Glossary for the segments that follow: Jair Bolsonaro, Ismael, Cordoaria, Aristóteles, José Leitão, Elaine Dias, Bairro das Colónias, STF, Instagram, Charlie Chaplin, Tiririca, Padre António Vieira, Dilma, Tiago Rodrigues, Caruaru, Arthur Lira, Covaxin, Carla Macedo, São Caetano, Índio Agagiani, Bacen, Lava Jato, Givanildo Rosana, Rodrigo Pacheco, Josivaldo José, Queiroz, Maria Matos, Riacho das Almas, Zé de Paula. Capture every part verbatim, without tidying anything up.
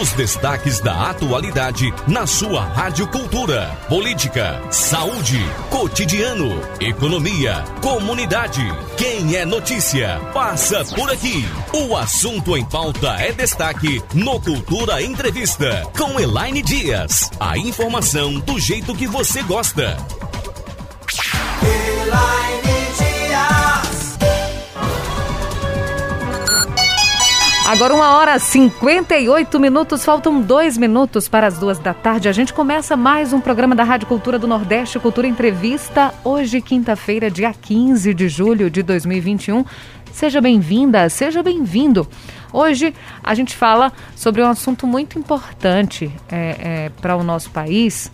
Os destaques da atualidade na sua Rádio Cultura. Política, saúde, cotidiano, economia, comunidade. Quem é notícia, passa por aqui. O assunto em pauta é destaque no Cultura Entrevista, com Elaine Dias. A informação do jeito que você gosta. Agora uma hora e cinquenta e oito minutos, faltam dois minutos para as duas da tarde. A gente começa mais um programa da Rádio Cultura do Nordeste, Cultura Entrevista, hoje quinta-feira, dia quinze de julho de dois mil e vinte e um. Seja bem-vinda, seja bem-vindo. Hoje a gente fala sobre um assunto muito importante é, é, para o nosso país,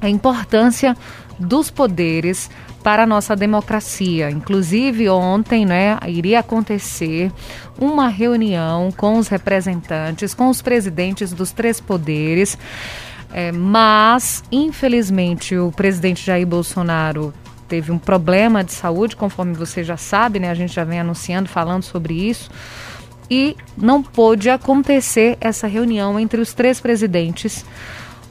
a importância dos poderes para a nossa democracia. Inclusive, ontem, né, iria acontecer uma reunião com os representantes, com os presidentes dos três poderes, é, mas, infelizmente, o presidente Jair Bolsonaro teve um problema de saúde, conforme você já sabe, né, a gente já vem anunciando, falando sobre isso, e não pôde acontecer essa reunião entre os três presidentes,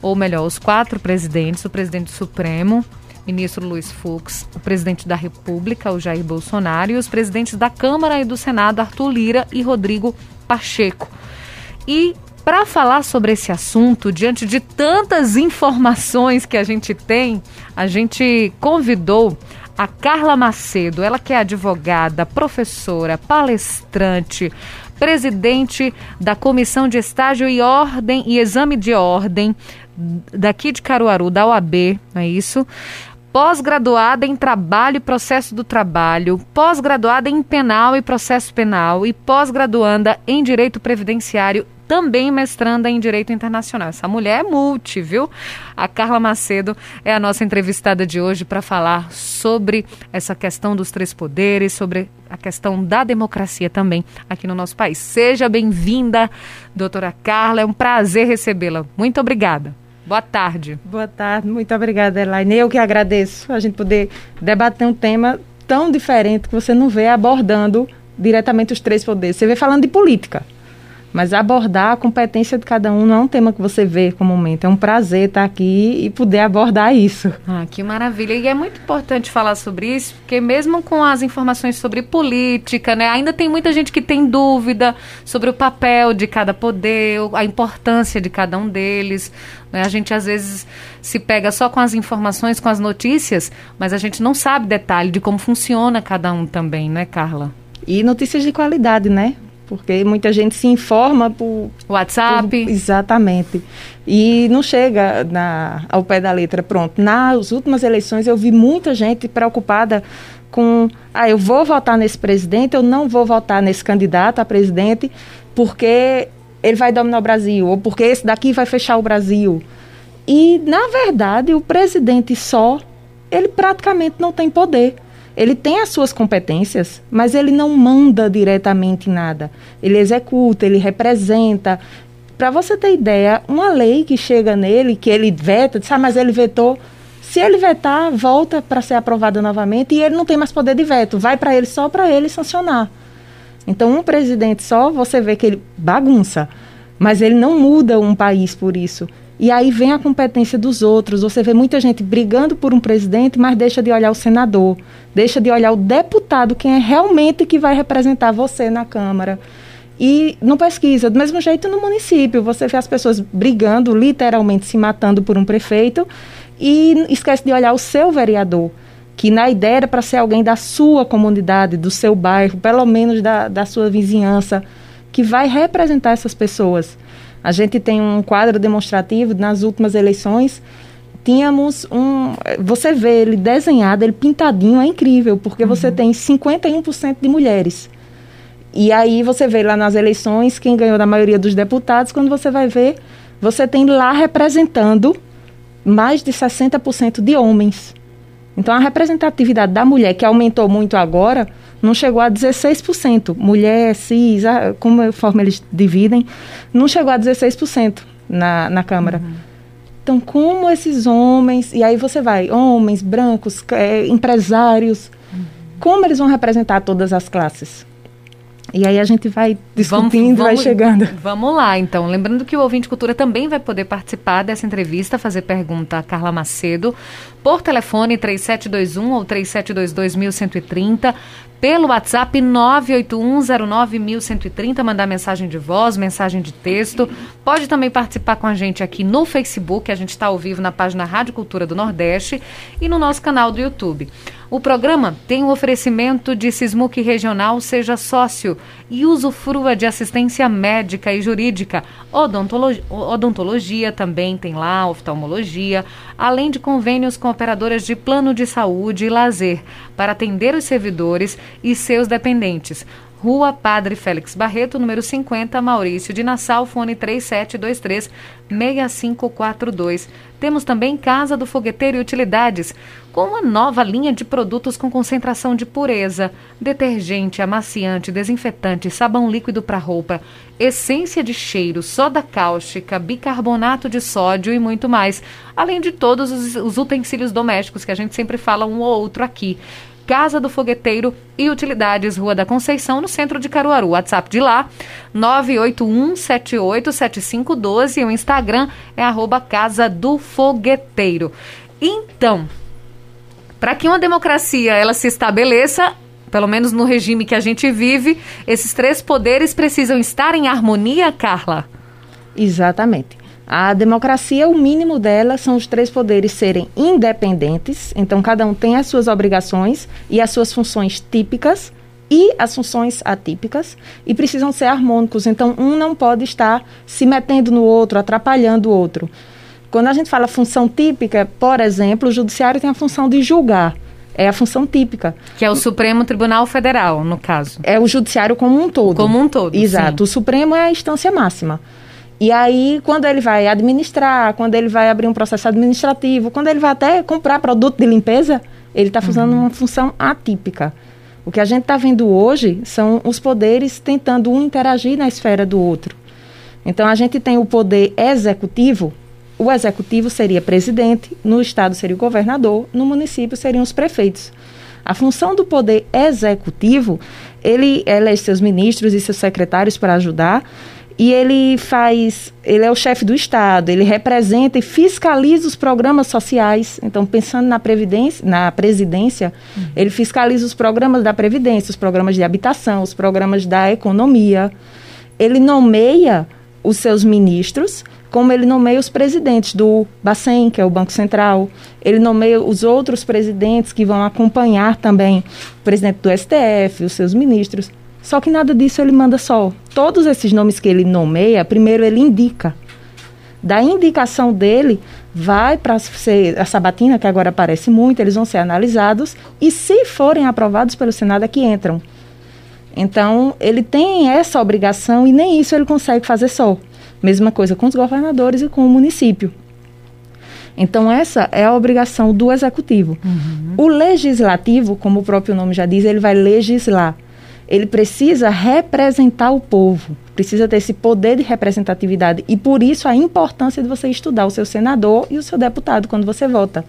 ou melhor, os quatro presidentes, o presidente Supremo, ministro Luiz Fux, o presidente da República, o Jair Bolsonaro, e os presidentes da Câmara e do Senado, Arthur Lira e Rodrigo Pacheco. E para falar sobre esse assunto, diante de tantas informações que a gente tem, a gente convidou a Carla Macedo, ela que é advogada, professora, palestrante, presidente da Comissão de Estágio e Ordem e Exame de Ordem daqui de Caruaru, da O A B, não é isso? Pós-graduada em Trabalho e Processo do Trabalho, pós-graduada em Penal e Processo Penal e pós-graduanda em Direito Previdenciário, também mestranda em Direito Internacional. Essa mulher é multi, viu? A Carla Macedo é a nossa entrevistada de hoje para falar sobre essa questão dos três poderes, sobre a questão da democracia também aqui no nosso país. Seja bem-vinda, doutora Carla, é um prazer recebê-la. Muito obrigada. Boa tarde. Boa tarde, muito obrigada, Elaine. Eu que agradeço a gente poder debater um tema tão diferente que você não vê abordando diretamente os três poderes. Você vê falando de política, mas abordar a competência de cada um não é um tema que você vê comumente. É um prazer estar aqui e poder abordar isso. Ah, que maravilha. E é muito importante falar sobre isso, porque mesmo com as informações sobre política, né, ainda tem muita gente que tem dúvida sobre o papel de cada poder, a importância de cada um deles. A gente, às vezes, se pega só com as informações, com as notícias, mas a gente não sabe detalhe de como funciona cada um também, né, Carla? E notícias de qualidade, né? Porque muita gente se informa por WhatsApp. Por, exatamente. E não chega na, ao pé da letra. Pronto. Nas últimas eleições eu vi muita gente preocupada com... Ah, eu vou votar nesse presidente, eu não vou votar nesse candidato a presidente, porque ele vai dominar o Brasil, ou porque esse daqui vai fechar o Brasil. E, na verdade, o presidente só, ele praticamente não tem poder. Ele tem as suas competências, mas ele não manda diretamente nada. Ele executa, ele representa. Para você ter ideia, uma lei que chega nele, que ele veta, diz, ah, mas ele vetou. Se ele vetar, volta para ser aprovada novamente e ele não tem mais poder de veto. Vai para ele só para ele sancionar. Então, um presidente só, você vê que ele bagunça, mas ele não muda um país por isso. E aí vem a competência dos outros. Você vê muita gente brigando por um presidente, mas deixa de olhar o senador, deixa de olhar o deputado, quem é realmente que vai representar você na Câmara. E não pesquisa. Do mesmo jeito no município, você vê as pessoas brigando, literalmente se matando por um prefeito, e esquece de olhar o seu vereador, que na ideia era para ser alguém da sua comunidade, do seu bairro, pelo menos da, da sua vizinhança, que vai representar essas pessoas. A gente tem um quadro demonstrativo, nas últimas eleições, tínhamos um... Você vê ele desenhado, ele pintadinho, é incrível, porque uhum. Você tem cinquenta e um por cento de mulheres. E aí você vê lá nas eleições, quem ganhou na maioria dos deputados, quando você vai ver, você tem lá representando mais de sessenta por cento de homens. Então, a representatividade da mulher, que aumentou muito agora, não chegou a dezesseis por cento. Mulher, cis, a, como forma eles dividem, não chegou a dezesseis por cento na, na Câmara. Uhum. Então, como esses homens... E aí você vai, homens, brancos, é, empresários... Uhum. Como eles vão representar todas as classes? E aí a gente vai discutindo, vamos, vamos, vai chegando. Vamos lá, então. Lembrando que o Ouvinte Cultura também vai poder participar dessa entrevista, fazer pergunta a Carla Macedo, por telefone três sete dois um ou três sete dois dois, um um três zero, pelo WhatsApp nove oito um zero nove um um três zero, mandar mensagem de voz, mensagem de texto. Pode também participar com a gente aqui no Facebook, a gente está ao vivo na página Rádio Cultura do Nordeste e no nosso canal do YouTube. O programa tem o um oferecimento de Sismuque Regional, seja sócio e usufrua de assistência médica e jurídica, odontologia, odontologia também tem lá, oftalmologia, além de convênios com operadoras de plano de saúde e lazer, para atender os servidores e seus dependentes. Rua Padre Félix Barreto, número cinquenta, Maurício de Nassau, fone três sete dois três, seis cinco quatro dois. Temos também Casa do Fogueteiro e Utilidades, com uma nova linha de produtos com concentração de pureza, detergente, amaciante, desinfetante, sabão líquido para roupa, essência de cheiro, soda cáustica, bicarbonato de sódio e muito mais, além de todos os, os utensílios domésticos que a gente sempre fala um ou outro aqui. Casa do Fogueteiro e Utilidades, Rua da Conceição, no centro de Caruaru. WhatsApp de lá, nove oito um sete oito sete cinco um dois, e o Instagram é arroba Casa do Fogueteiro. Então, para que uma democracia ela se estabeleça, pelo menos no regime que a gente vive, esses três poderes precisam estar em harmonia, Carla? Exatamente. A democracia, o mínimo dela são os três poderes serem independentes, então cada um tem as suas obrigações e as suas funções típicas e as funções atípicas, e precisam ser harmônicos, então um não pode estar se metendo no outro, atrapalhando o outro. Quando a gente fala função típica, por exemplo, o judiciário tem a função de julgar, é a função típica. Que é o Supremo Tribunal Federal, no caso. É o judiciário como um todo. Como um todo, exato, sim. O Supremo é a instância máxima. E aí, quando ele vai administrar, quando ele vai abrir um processo administrativo, quando ele vai até comprar produto de limpeza, ele está fazendo uhum. uma função atípica. O que a gente está vendo hoje são os poderes tentando um interagir na esfera do outro. Então, a gente tem o poder executivo. O executivo seria presidente, no estado seria o governador, no município seriam os prefeitos. A função do poder executivo, ele elege seus ministros e seus secretários para ajudar. E ele faz, ele é o chefe do Estado, ele representa e fiscaliza os programas sociais. Então, pensando na, previdência, na presidência, uhum. ele fiscaliza os programas da Previdência, os programas de habitação, os programas da economia. Ele nomeia os seus ministros, como ele nomeia os presidentes do Bacen, que é o Banco Central. Ele nomeia os outros presidentes que vão acompanhar também o presidente do S T F, os seus ministros. Só que nada disso ele manda só. Todos esses nomes que ele nomeia, primeiro ele indica. Da indicação dele, vai para a sabatina, que agora aparece muito, eles vão ser analisados, e se forem aprovados pelo Senado é que entram. Então, ele tem essa obrigação e nem isso ele consegue fazer só. Mesma coisa com os governadores e com o município. Então, essa é a obrigação do executivo. Uhum. O legislativo, como o próprio nome já diz, ele vai legislar. Ele precisa representar o povo, precisa ter esse poder de representatividade, e por isso a importância de você estudar o seu senador e o seu deputado quando você vota,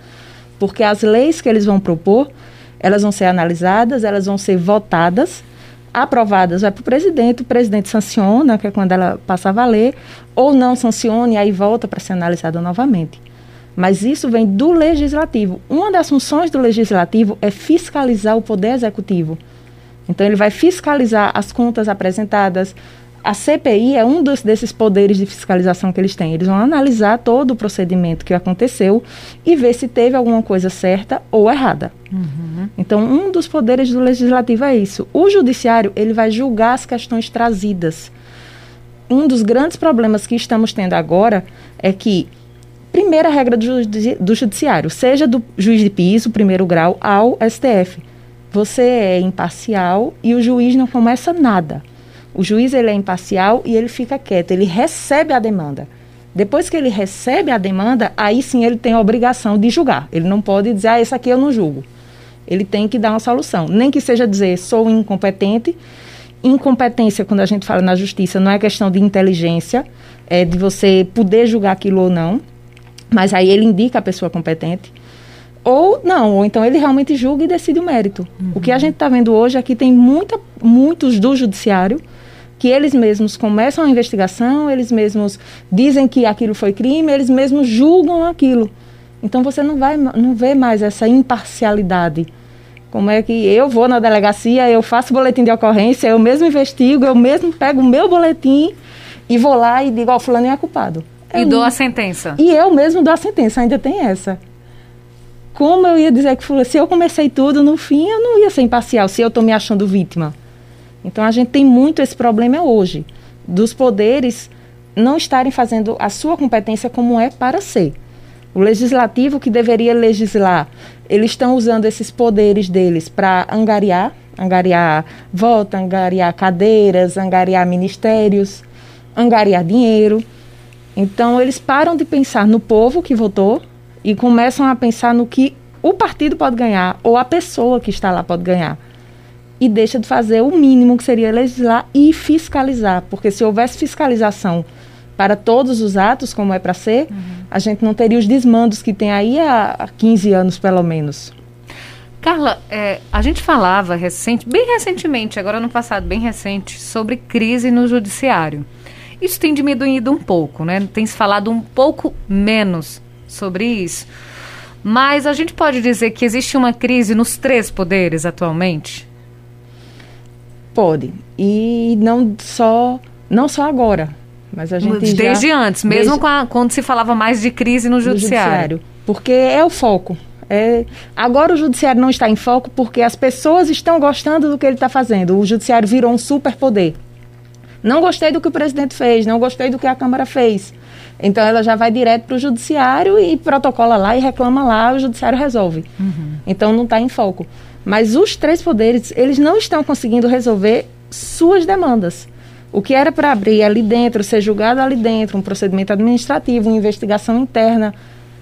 porque as leis que eles vão propor, elas vão ser analisadas, elas vão ser votadas, aprovadas vai para o presidente, o presidente sanciona, que é quando ela passa a valer, ou não sanciona e aí volta para ser analisada novamente. Mas isso vem do legislativo. Uma das funções do legislativo é fiscalizar o poder executivo. Então, ele vai fiscalizar as contas apresentadas. A C P I é um dos, desses poderes de fiscalização que eles têm. Eles vão analisar todo o procedimento que aconteceu e ver se teve alguma coisa certa ou errada. Uhum. Então, um dos poderes do legislativo é isso. O judiciário, ele vai julgar as questões trazidas. Um dos grandes problemas que estamos tendo agora é que, primeira regra do, judi- do judiciário, seja do juiz de piso, primeiro grau, ao S T F. Você é imparcial e o juiz não começa nada. O juiz ele é imparcial e ele fica quieto, ele recebe a demanda. Depois que ele recebe a demanda, aí sim ele tem a obrigação de julgar. Ele não pode dizer, ah, esse aqui eu não julgo. Ele tem que dar uma solução. Nem que seja dizer, sou incompetente. Incompetência, quando a gente fala na justiça, não é questão de inteligência, é de você poder julgar aquilo ou não. Mas aí ele indica a pessoa competente. ou não, ou então ele realmente julga e decide o mérito. Uhum. O que a gente está vendo hoje aqui é tem muita, muitos do judiciário que eles mesmos começam a investigação, eles mesmos dizem que aquilo foi crime, eles mesmos julgam aquilo. Então você não, vai, não vê mais essa imparcialidade. Como é que eu vou na delegacia, eu faço boletim de ocorrência, eu mesmo investigo, eu mesmo pego o meu boletim e vou lá e digo, ó, oh, fulano é culpado. É e um... dou a sentença. E eu mesmo dou a sentença, ainda tem essa. Como eu ia dizer que se eu comecei tudo, no fim eu não ia ser imparcial, se eu estou me achando vítima. Então a gente tem muito esse problema hoje, dos poderes não estarem fazendo a sua competência como é para ser. O legislativo que deveria legislar, eles estão usando esses poderes deles para angariar, angariar voto, angariar cadeiras, angariar ministérios, angariar dinheiro. Então, eles param de pensar no povo que votou e começam a pensar no que o partido pode ganhar ou a pessoa que está lá pode ganhar. E deixa de fazer o mínimo que seria legislar e fiscalizar, porque se houvesse fiscalização para todos os atos, como é para ser, uhum. a gente não teria os desmandos que tem aí há quinze anos, pelo menos. Carla, é, a gente falava recente, bem recentemente, agora no passado, bem recente, sobre crise no judiciário. Isso tem diminuído um pouco, né? Tem se falado um pouco menos sobre isso. Mas a gente pode dizer que existe uma crise nos três poderes atualmente? Pode. E não só, não só agora. Mas a gente desde já, antes, mesmo desde, com a, quando se falava mais de crise no judiciário. judiciário, porque é o foco. É, agora o judiciário não está em foco porque as pessoas estão gostando do que ele está fazendo. O judiciário virou um superpoder. Não gostei do que o presidente fez, não gostei do que a Câmara fez. Então ela já vai direto para o judiciário e protocola lá e reclama lá, o judiciário resolve. Uhum. Então não está em foco. Mas os três poderes, eles não estão conseguindo resolver suas demandas. O que era para abrir ali dentro, ser julgado ali dentro, um procedimento administrativo, uma investigação interna,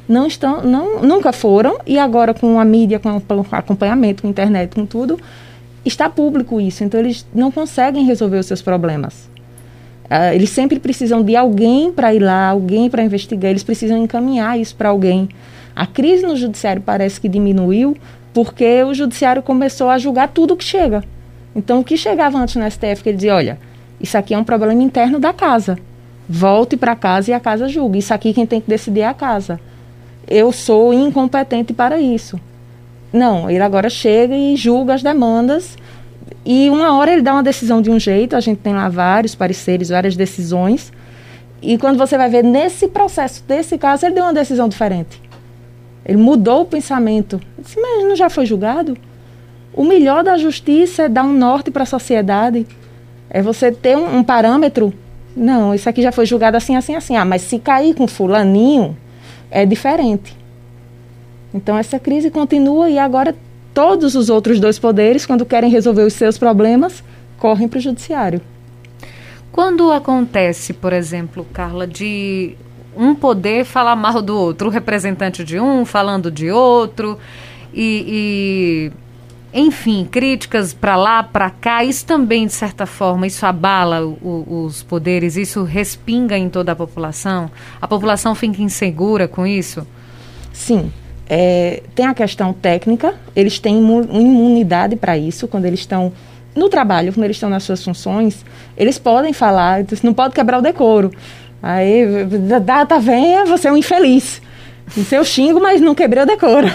não estão, não, nunca foram. E agora com a mídia, com o acompanhamento, com a internet, com tudo, está público isso. Então, eles não conseguem resolver os seus problemas. Uh, eles sempre precisam de alguém para ir lá, alguém para investigar. Eles precisam encaminhar isso para alguém. A crise no judiciário parece que diminuiu porque o judiciário começou a julgar tudo que chega. Então, o que chegava antes no S T F, que ele dizia, olha... Isso aqui é um problema interno da casa. Volte para casa e a casa julgue. Isso aqui quem tem que decidir é a casa. Eu sou incompetente para isso. Não, ele agora chega e julga as demandas. E uma hora ele dá uma decisão de um jeito. A gente tem lá vários pareceres, várias decisões. E quando você vai ver nesse processo, desse caso, ele deu uma decisão diferente. Ele mudou o pensamento. Eu disse, mas não já foi julgado? O melhor da justiça é dar um norte para a sociedade. É você ter um, um parâmetro. Não, isso aqui já foi julgado assim, assim, assim. Ah, mas se cair com fulaninho, é diferente. Então, essa crise continua e agora todos os outros dois poderes, quando querem resolver os seus problemas, correm para o judiciário. Quando acontece, por exemplo, Carla, de um poder falar mal do outro, o representante de um falando de outro e... e... Enfim, críticas para lá, para cá, isso também, de certa forma, isso abala o, os poderes, isso respinga em toda a população? A população fica insegura com isso? Sim. É, tem a questão técnica, eles têm imunidade para isso, quando eles estão no trabalho, quando eles estão nas suas funções, eles podem falar, não pode quebrar o decoro. Aí, data venha, você é um infeliz. Isso eu xingo, mas não quebrei o decoro.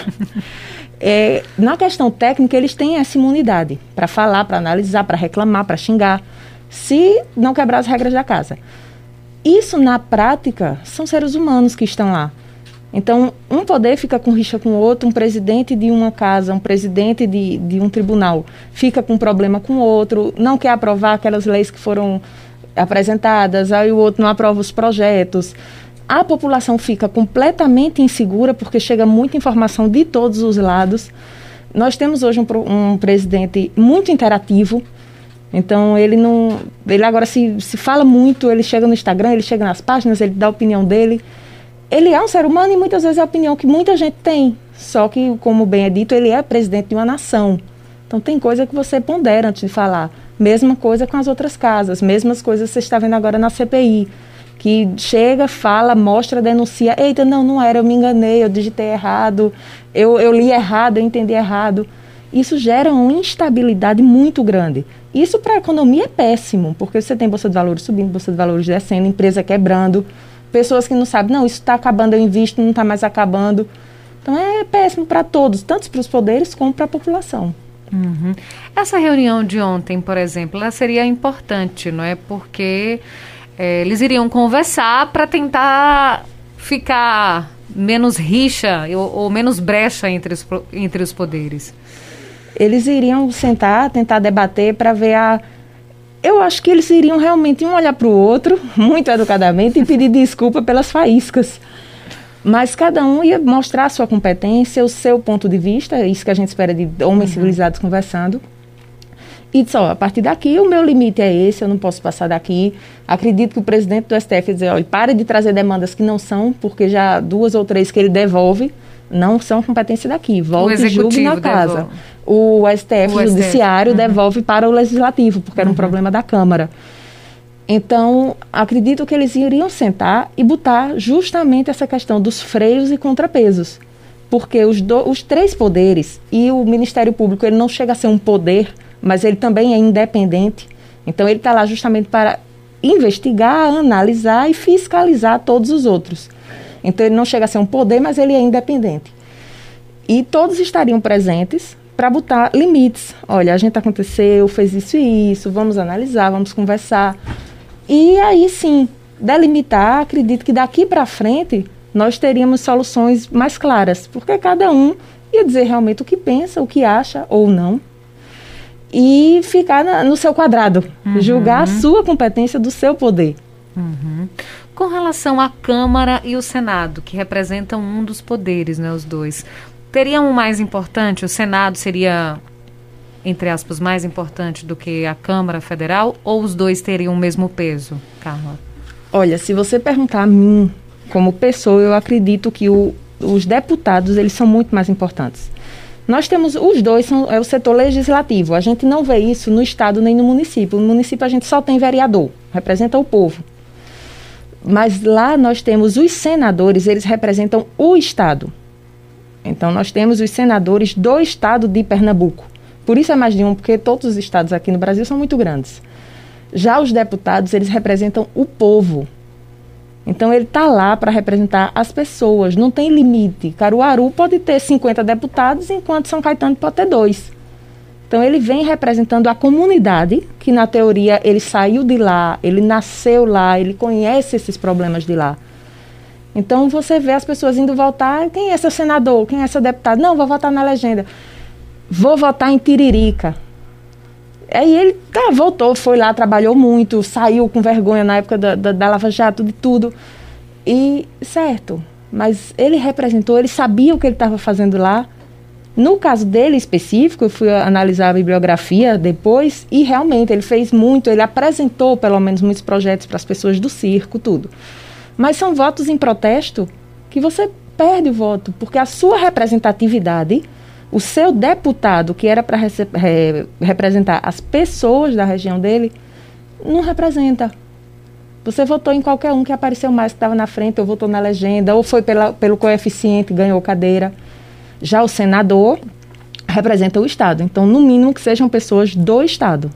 É, na questão técnica, eles têm essa imunidade para falar, para analisar, para reclamar, para xingar, se não quebrar as regras da casa. Isso, na prática, são seres humanos que estão lá. Então, um poder fica com rixa com o outro, um presidente de uma casa, um presidente de, de um tribunal fica com um problema com o outro, não quer aprovar aquelas leis que foram apresentadas, aí o outro não aprova os projetos. A população fica completamente insegura porque chega muita informação de todos os lados. Nós temos hoje um, um presidente muito interativo, então ele não, ele agora se, se fala muito, ele chega no Instagram, ele chega nas páginas, ele dá a opinião dele. Ele é um ser humano e muitas vezes é a opinião que muita gente tem, só que, como bem é dito, ele é presidente de uma nação. Então tem coisa que você pondera antes de falar. Mesma coisa com as outras casas, mesmas coisas que você está vendo agora na C P I. que chega, fala, mostra, denuncia, eita, não, não era, eu me enganei, eu digitei errado, eu, eu li errado, eu entendi errado. Isso gera uma instabilidade muito grande. Isso para a economia é péssimo, porque você tem Bolsa de Valores subindo, Bolsa de Valores descendo, empresa quebrando, pessoas que não sabem, não, isso está acabando, eu invisto, não está mais acabando. Então é péssimo para todos, tanto para os poderes como para a população. Uhum. Essa reunião de ontem, por exemplo, ela seria importante, não é? Porque é, eles iriam conversar para tentar ficar menos rixa ou, ou menos brecha entre os, entre os poderes. Eles iriam sentar, tentar debater para ver a... Eu acho que eles iriam realmente um olhar para o outro, muito educadamente, e pedir desculpa pelas faíscas. Mas cada um ia mostrar a sua competência, o seu ponto de vista, isso que a gente espera de homens uhum. civilizados conversando. E só, a partir daqui, o meu limite é esse, eu não posso passar daqui. Acredito que o presidente do S T F ia dizer, olha, pare de trazer demandas que não são, porque já duas ou três que ele devolve, não são competência daqui. Volte e julgue na casa. O S T F, o judiciário, uhum. devolve para o legislativo, porque uhum. era um problema da Câmara. Então, acredito que eles iriam sentar e botar justamente essa questão dos freios e contrapesos. Porque os, do, os três poderes e o Ministério Público, ele não chega a ser um poder, mas ele também é independente. Então, ele está lá justamente para investigar, analisar e fiscalizar todos os outros. Então, ele não chega a ser um poder, mas ele é independente. E todos estariam presentes para botar limites. Olha, a gente aconteceu, fez isso e isso, vamos analisar, vamos conversar. E aí, sim, delimitar, acredito que daqui para frente nós teríamos soluções mais claras, porque cada um ia dizer realmente o que pensa, o que acha ou não, e ficar na, no seu quadrado, uhum. julgar a sua competência do seu poder. Uhum. Com relação à Câmara e o Senado, que representam um dos poderes, né, os dois, teria um mais importante? O Senado seria... entre aspas, mais importante do que a Câmara Federal, ou os dois teriam o mesmo peso, Carla? Olha, se você perguntar a mim, como pessoa, eu acredito que o, os deputados, eles são muito mais importantes. Nós temos, os dois, são, é o setor legislativo, a gente não vê isso no estado nem no município, no município a gente só tem vereador, representa o povo. Mas lá nós temos os senadores, eles representam o estado. Então nós temos os senadores do estado de Pernambuco. Por isso é mais de um, porque todos os estados aqui no Brasil são muito grandes. Já os deputados, eles representam o povo. Então, ele está lá para representar as pessoas, não tem limite. Caruaru pode ter cinquenta deputados, enquanto São Caetano pode ter dois. Então, ele vem representando a comunidade, que na teoria ele saiu de lá, ele nasceu lá, ele conhece esses problemas de lá. Então, você vê as pessoas indo votar, quem é seu senador, quem é seu deputado? Não, vou votar na legenda. Vou votar em Tiririca. Aí ele tá, voltou, foi lá, trabalhou muito, saiu com vergonha na época da, da, da Lava Jato, de tudo. E, certo, mas ele representou, ele sabia o que ele estava fazendo lá. No caso dele específico, eu fui analisar a bibliografia depois, e realmente ele fez muito, ele apresentou pelo menos muitos projetos para as pessoas do circo, tudo. Mas são votos em protesto que você perde o voto, porque a sua representatividade... O seu deputado, que era para rece- re- representar as pessoas da região dele, não representa. Você votou em qualquer um que apareceu mais, que estava na frente, ou votou na legenda, ou foi pela, pelo coeficiente, ganhou cadeira. Já o senador representa o Estado. Então, no mínimo, que sejam pessoas do Estado.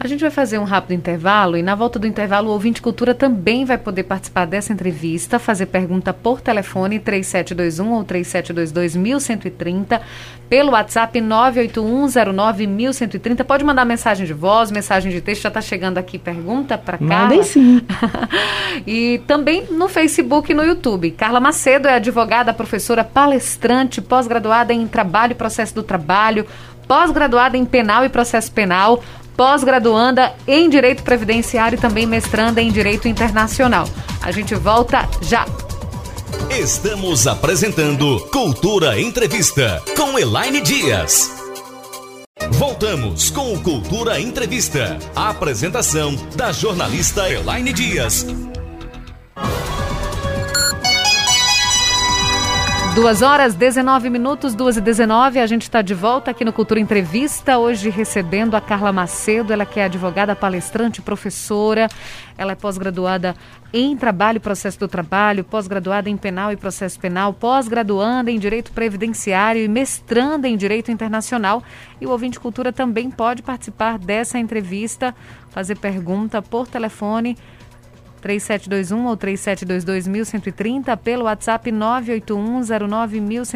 A gente vai fazer um rápido intervalo e na volta do intervalo o Ouvinte Cultura também vai poder participar dessa entrevista, fazer pergunta por telefone três sete dois um ou três sete dois dois, um um três zero, pelo WhatsApp nove oito um zero nove, um um três zero. Pode mandar mensagem de voz, mensagem de texto, já está chegando aqui pergunta para Carla. Mandem sim. E também no Facebook e no YouTube. Carla Macedo é advogada, professora, palestrante, pós-graduada em Trabalho e Processo do Trabalho, pós-graduada em Penal e Processo Penal, pós-graduanda em Direito Previdenciário e também mestranda em Direito Internacional. A gente volta já. Estamos apresentando Cultura Entrevista com Elaine Dias. Voltamos com o Cultura Entrevista. A apresentação da jornalista Elaine Dias. duas horas, dezenove minutos, duas e dezenove. A gente está de volta aqui no Cultura Entrevista, hoje recebendo a Carla Macedo, ela que é advogada, palestrante, professora. Ela é pós-graduada em Trabalho e Processo do Trabalho, pós-graduada em Penal e Processo Penal, pós-graduanda em Direito Previdenciário e mestranda em Direito Internacional. E o ouvinte Cultura também pode participar dessa entrevista, fazer pergunta por telefone três sete dois um ou três sete dois dois um um três zero, pelo WhatsApp nove oito um zero nove um um três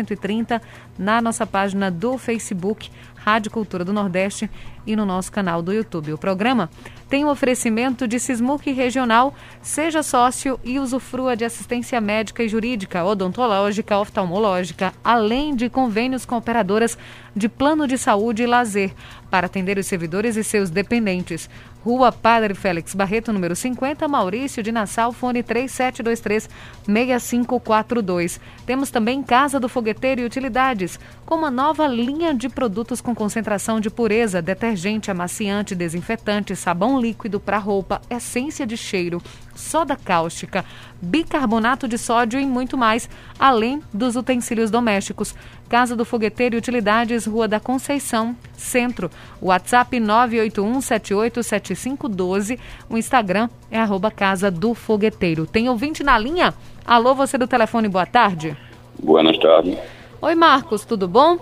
zero, na nossa página do Facebook Rádio Cultura do Nordeste e no nosso canal do YouTube. O programa tem um oferecimento de Sismuque Regional. Seja sócio e usufrua de assistência médica e jurídica, odontológica, oftalmológica, além de convênios com operadoras de plano de saúde e lazer, para atender os servidores e seus dependentes. Rua Padre Félix Barreto, número cinquenta, Maurício de Nassau, fone três sete dois três, seis cinco quatro dois. Temos também Casa do Fogueteiro e Utilidades, com uma nova linha de produtos com concentração de pureza, detergente, amaciante, desinfetante, sabão líquido para roupa, essência de cheiro, soda cáustica, bicarbonato de sódio e muito mais, além dos utensílios domésticos. Casa do Fogueteiro e Utilidades, Rua da Conceição, Centro. WhatsApp nove oito um sete oito sete cinco um dois. O Instagram é arroba Casa do Fogueteiro. Tem ouvinte na linha? Alô, você do telefone, boa tarde. Boa tarde. Oi, Marcos, tudo bom?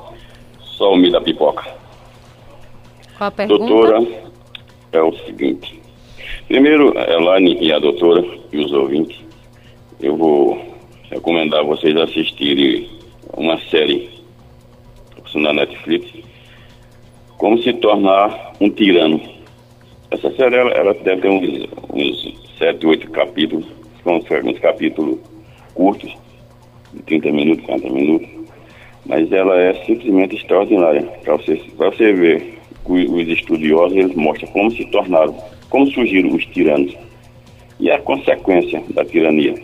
Só o milho da pipoca. Qual a pergunta? Doutora, é o seguinte. Primeiro, Elaine e a doutora e os ouvintes, eu vou recomendar vocês assistirem uma série na Netflix, Como Se Tornar um Tirano. Essa série, ela, ela deve ter uns, uns sete, oito capítulos, são uns capítulos curtos, de trinta minutos, quarenta minutos, mas ela é simplesmente extraordinária. Para você, pra você ver, os estudiosos, eles mostram como se tornaram, como surgiram os tiranos e a consequência da tirania.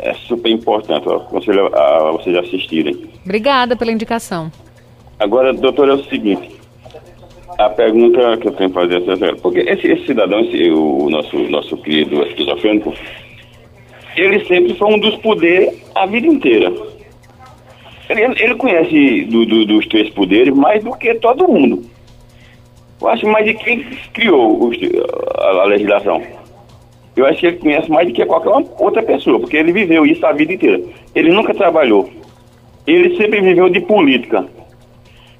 É super importante, eu aconselho a vocês assistirem. Obrigada pela indicação. Agora, doutor, é o seguinte, a pergunta que eu tenho para fazer é, porque esse, esse cidadão, esse, o nosso, nosso querido esquizofrênico, ele sempre foi um dos poderes a vida inteira. Ele, ele conhece do, do, dos três poderes mais do que todo mundo. Eu acho mais de quem criou os, a, a legislação. Eu acho que ele conhece mais do que qualquer outra pessoa, porque ele viveu isso a vida inteira. Ele nunca trabalhou. Ele sempre viveu de política.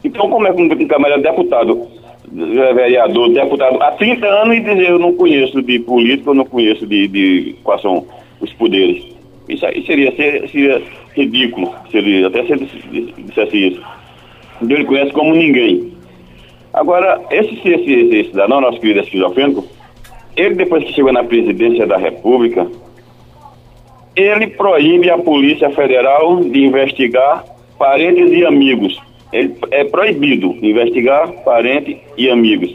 Então, como é que um camarada deputado, vereador, deputado, há trinta anos e dizer eu não conheço de política, eu não conheço de, de quais são os poderes? Isso aí seria, seria, seria ridículo, seria, até se ele dissesse isso. Ele conhece como ninguém. Agora, esse cidadão, nosso querido esquizofrênico, ele, depois que chegou na presidência da República, ele proíbe a Polícia Federal de investigar parentes e amigos. Ele é proibido investigar parentes e amigos.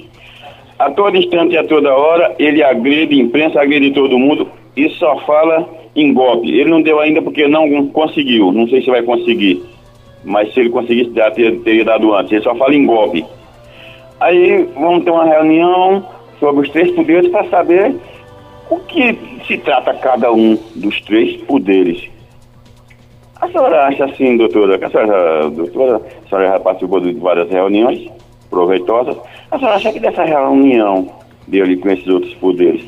A todo instante e a toda hora, ele agride a imprensa, agride todo mundo e só fala em golpe. Ele não deu ainda porque não conseguiu. Não sei se vai conseguir, mas se ele conseguisse, teria dado antes. Ele só fala em golpe. Aí vamos ter uma reunião sobre os três poderes para saber o que se trata cada um dos três poderes. A senhora acha assim, doutora, que a senhora, doutora, a senhora já participou de várias reuniões proveitosas, a senhora acha que dessa reunião dele com esses outros poderes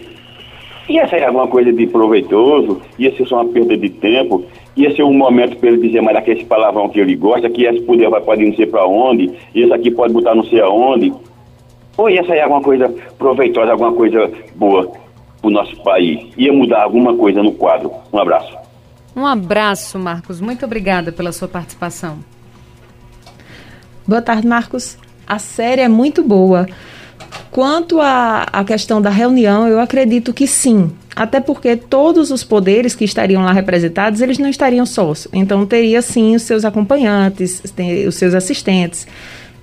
ia sair alguma coisa de proveitoso, ia ser só uma perda de tempo, ia ser um momento para ele dizer mais aquele palavrão que ele gosta, que esse poder vai, pode não sei para onde, esse aqui pode botar não sei aonde? Ou ia sair alguma coisa proveitosa, alguma coisa boa para o nosso país? Ia mudar alguma coisa no quadro? Um abraço. Um abraço, Marcos. Muito obrigada pela sua participação. Boa tarde, Marcos. A série é muito boa. Quanto à questão da reunião, eu acredito que sim. Até porque todos os poderes que estariam lá representados, eles não estariam sós. Então, teria sim os seus acompanhantes, os seus assistentes.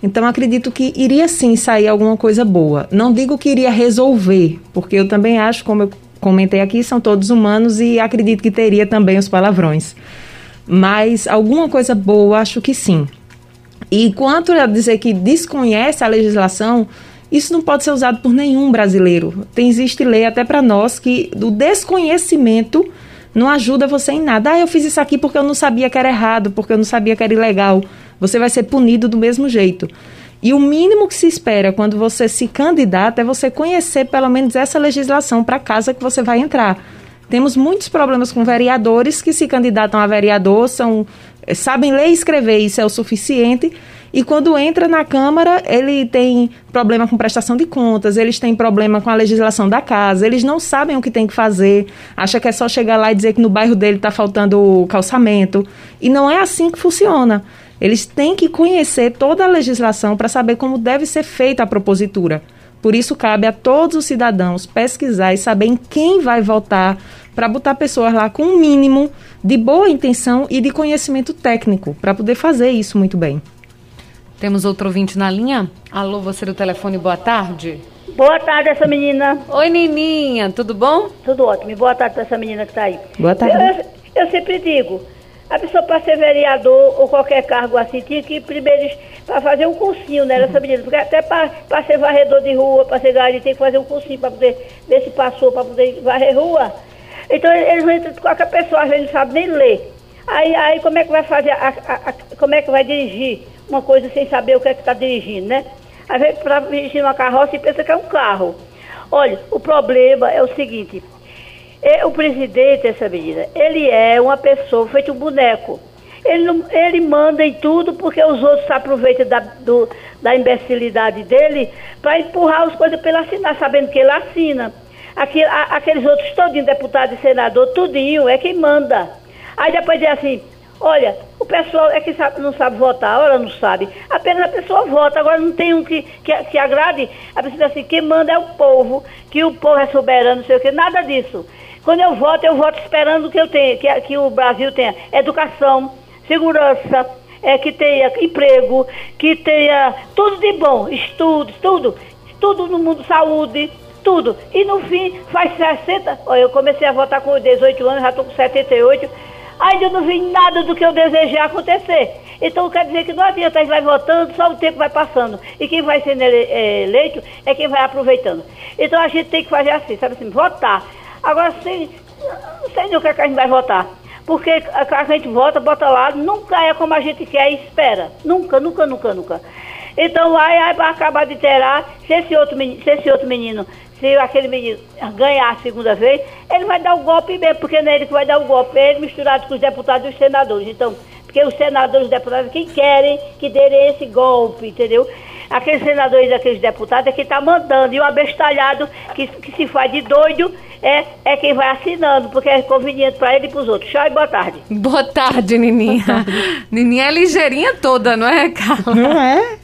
Então, acredito que iria sim sair alguma coisa boa. Não digo que iria resolver, porque eu também acho, como eu comentei aqui, são todos humanos e acredito que teria também os palavrões. Mas alguma coisa boa, acho que sim. E quanto a dizer que desconhece a legislação, isso não pode ser usado por nenhum brasileiro. Tem, existe lei até para nós que do desconhecimento não ajuda você em nada. Ah, eu fiz isso aqui porque eu não sabia que era errado, porque eu não sabia que era ilegal. Você vai ser punido do mesmo jeito. E o mínimo que se espera quando você se candidata é você conhecer pelo menos essa legislação para a casa que você vai entrar. Temos muitos problemas com vereadores que se candidatam a vereador, são, sabem ler e escrever, isso é o suficiente. E quando entra na Câmara, ele tem problema com prestação de contas, eles têm problema com a legislação da casa, eles não sabem o que tem que fazer, acha que é só chegar lá e dizer que no bairro dele está faltando calçamento. E não é assim que funciona. Eles têm que conhecer toda a legislação para saber como deve ser feita a propositura. Por isso, cabe a todos os cidadãos pesquisar e saber em quem vai votar para botar pessoas lá com um mínimo de boa intenção e de conhecimento técnico para poder fazer isso muito bem. Temos outro ouvinte na linha. Alô, você do telefone, boa tarde. Boa tarde, essa menina. Oi, Nininha, tudo bom? Tudo ótimo. E boa tarde para essa menina que está aí. Boa tarde. Eu, eu, eu sempre digo, a pessoa para ser vereador ou qualquer cargo assim, tinha que primeiro para fazer um cursinho, né, nessa menina. Porque até para ser varredor de rua, para ser garoto, tem que fazer um cursinho para poder ver se passou, para poder varrer rua. Então, eles não entram, qualquer pessoa, às vezes, não sabe nem ler. Aí, aí como é que vai fazer, a, a, a, como é que vai dirigir uma coisa sem saber o que é que está dirigindo, né? Às vezes, para dirigir uma carroça, e pensa que é um carro. Olha, o problema é o seguinte, é, o presidente, essa menina, ele é uma pessoa, feito um boneco. Ele, não, ele manda em tudo porque os outros se aproveitam da, do, da imbecilidade dele para empurrar as coisas para ele assinar, sabendo que ele assina. Aquele, a, aqueles outros, todinho, deputado e senador, tudinho, é quem manda. Aí depois diz assim, olha, o pessoal é que sabe, não sabe votar, ora não sabe. Apenas a pessoa vota, agora não tem um que, que, que agrade. A pessoa diz assim, quem manda é o povo, que o povo é soberano, não sei o quê, nada disso. Quando eu voto, eu voto esperando que eu tenha, que, que o Brasil tenha educação, segurança, é, que tenha emprego, que tenha tudo de bom, estudos, tudo, tudo no mundo, saúde, tudo. E no fim, faz sessenta, olha, eu comecei a votar com dezoito anos, já estou com setenta e oito. Ainda não vi nada do que eu desejei acontecer. Então quer dizer que não adianta, a gente vai votando, só o tempo vai passando. E quem vai sendo eleito é quem vai aproveitando. Então a gente tem que fazer assim, sabe assim, votar. Agora, assim, não sei nem o que a gente vai votar. Porque a gente vota, bota lá, nunca é como a gente quer e espera. Nunca, nunca, nunca, nunca. Então vai acabar de terá, se esse outro menino... Se esse outro menino se aquele menino ganhar a segunda vez, ele vai dar o golpe mesmo, porque não é ele que vai dar o golpe, é ele misturado com os deputados e os senadores. Então, porque os senadores e os deputados, quem querem que derem esse golpe, entendeu? Aqueles senadores e aqueles deputados é quem está mandando, e o abestalhado que, que se faz de doido é, é quem vai assinando, porque é conveniente para ele e para os outros. Tchau e boa tarde. Boa tarde, Nininha. Boa tarde. Nininha é ligeirinha toda, não é, Carla? Não é?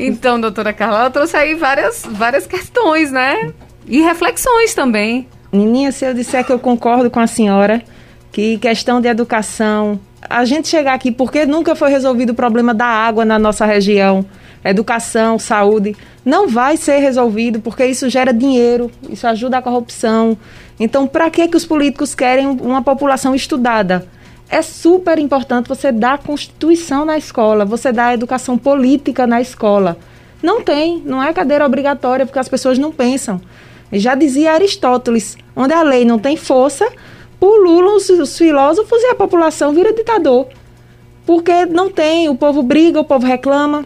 Então, doutora Carla, ela trouxe aí várias, várias questões, né? E reflexões também. Nininha, se eu disser que eu concordo com a senhora, que questão de educação... A gente chegar aqui, porque nunca foi resolvido o problema da água na nossa região, educação, saúde, não vai ser resolvido, porque isso gera dinheiro, isso ajuda a corrupção. Então, para que, que os políticos querem uma população estudada? É super importante você dar a Constituição na escola, você dar a educação política na escola. Não tem, não é cadeira obrigatória, porque as pessoas não pensam. Já dizia Aristóteles, onde a lei não tem força, pululam os, os filósofos e a população vira ditador. Porque não tem, o povo briga, o povo reclama.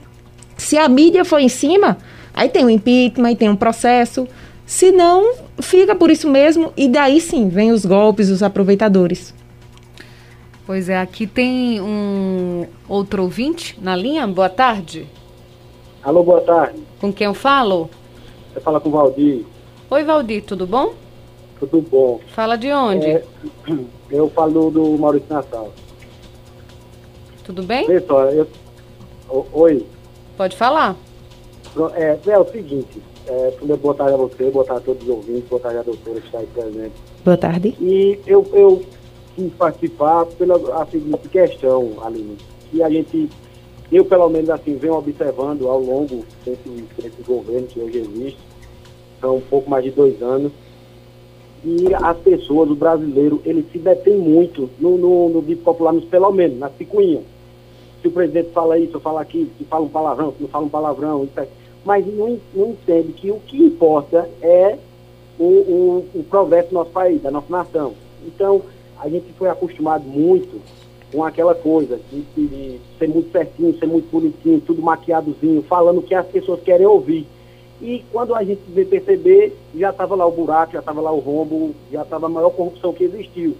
Se a mídia for em cima, aí tem o impeachment, aí tem um processo. Se não, fica por isso mesmo, e daí sim, vem os golpes, os aproveitadores. Pois é, aqui tem um outro ouvinte na linha. Boa tarde. Alô, boa tarde. Com quem eu falo? Você fala com o Valdir. Oi, Valdir, tudo bom? Tudo bom. Fala de onde? É, eu falo do Maurício Natal. Tudo bem? Pessoal, eu... Oi. Pode falar. É, é o seguinte, é, primeiro boa tarde a você, boa tarde a todos os ouvintes, boa tarde a doutora que está aí presente. Boa tarde. E eu... eu... quis participar pela a seguinte questão, Aline, que a gente, eu pelo menos assim, venho observando ao longo desse, desse governo que hoje existe, são um pouco mais de dois anos, e as pessoas, o brasileiro, ele se detém muito no, no, no dito popular, mas pelo menos, na picuinha. Se o presidente fala isso, eu falo aquilo, se fala um palavrão, se não fala um palavrão, isso, mas não, não entende que o que importa é o, o, o progresso do nosso país, da nossa nação. Então, a gente foi acostumado muito com aquela coisa de, de ser muito certinho, ser muito bonitinho, tudo maquiadozinho, falando o que as pessoas querem ouvir. E quando a gente veio perceber, já estava lá o buraco, já estava lá o rombo, já estava a maior corrupção que existiu.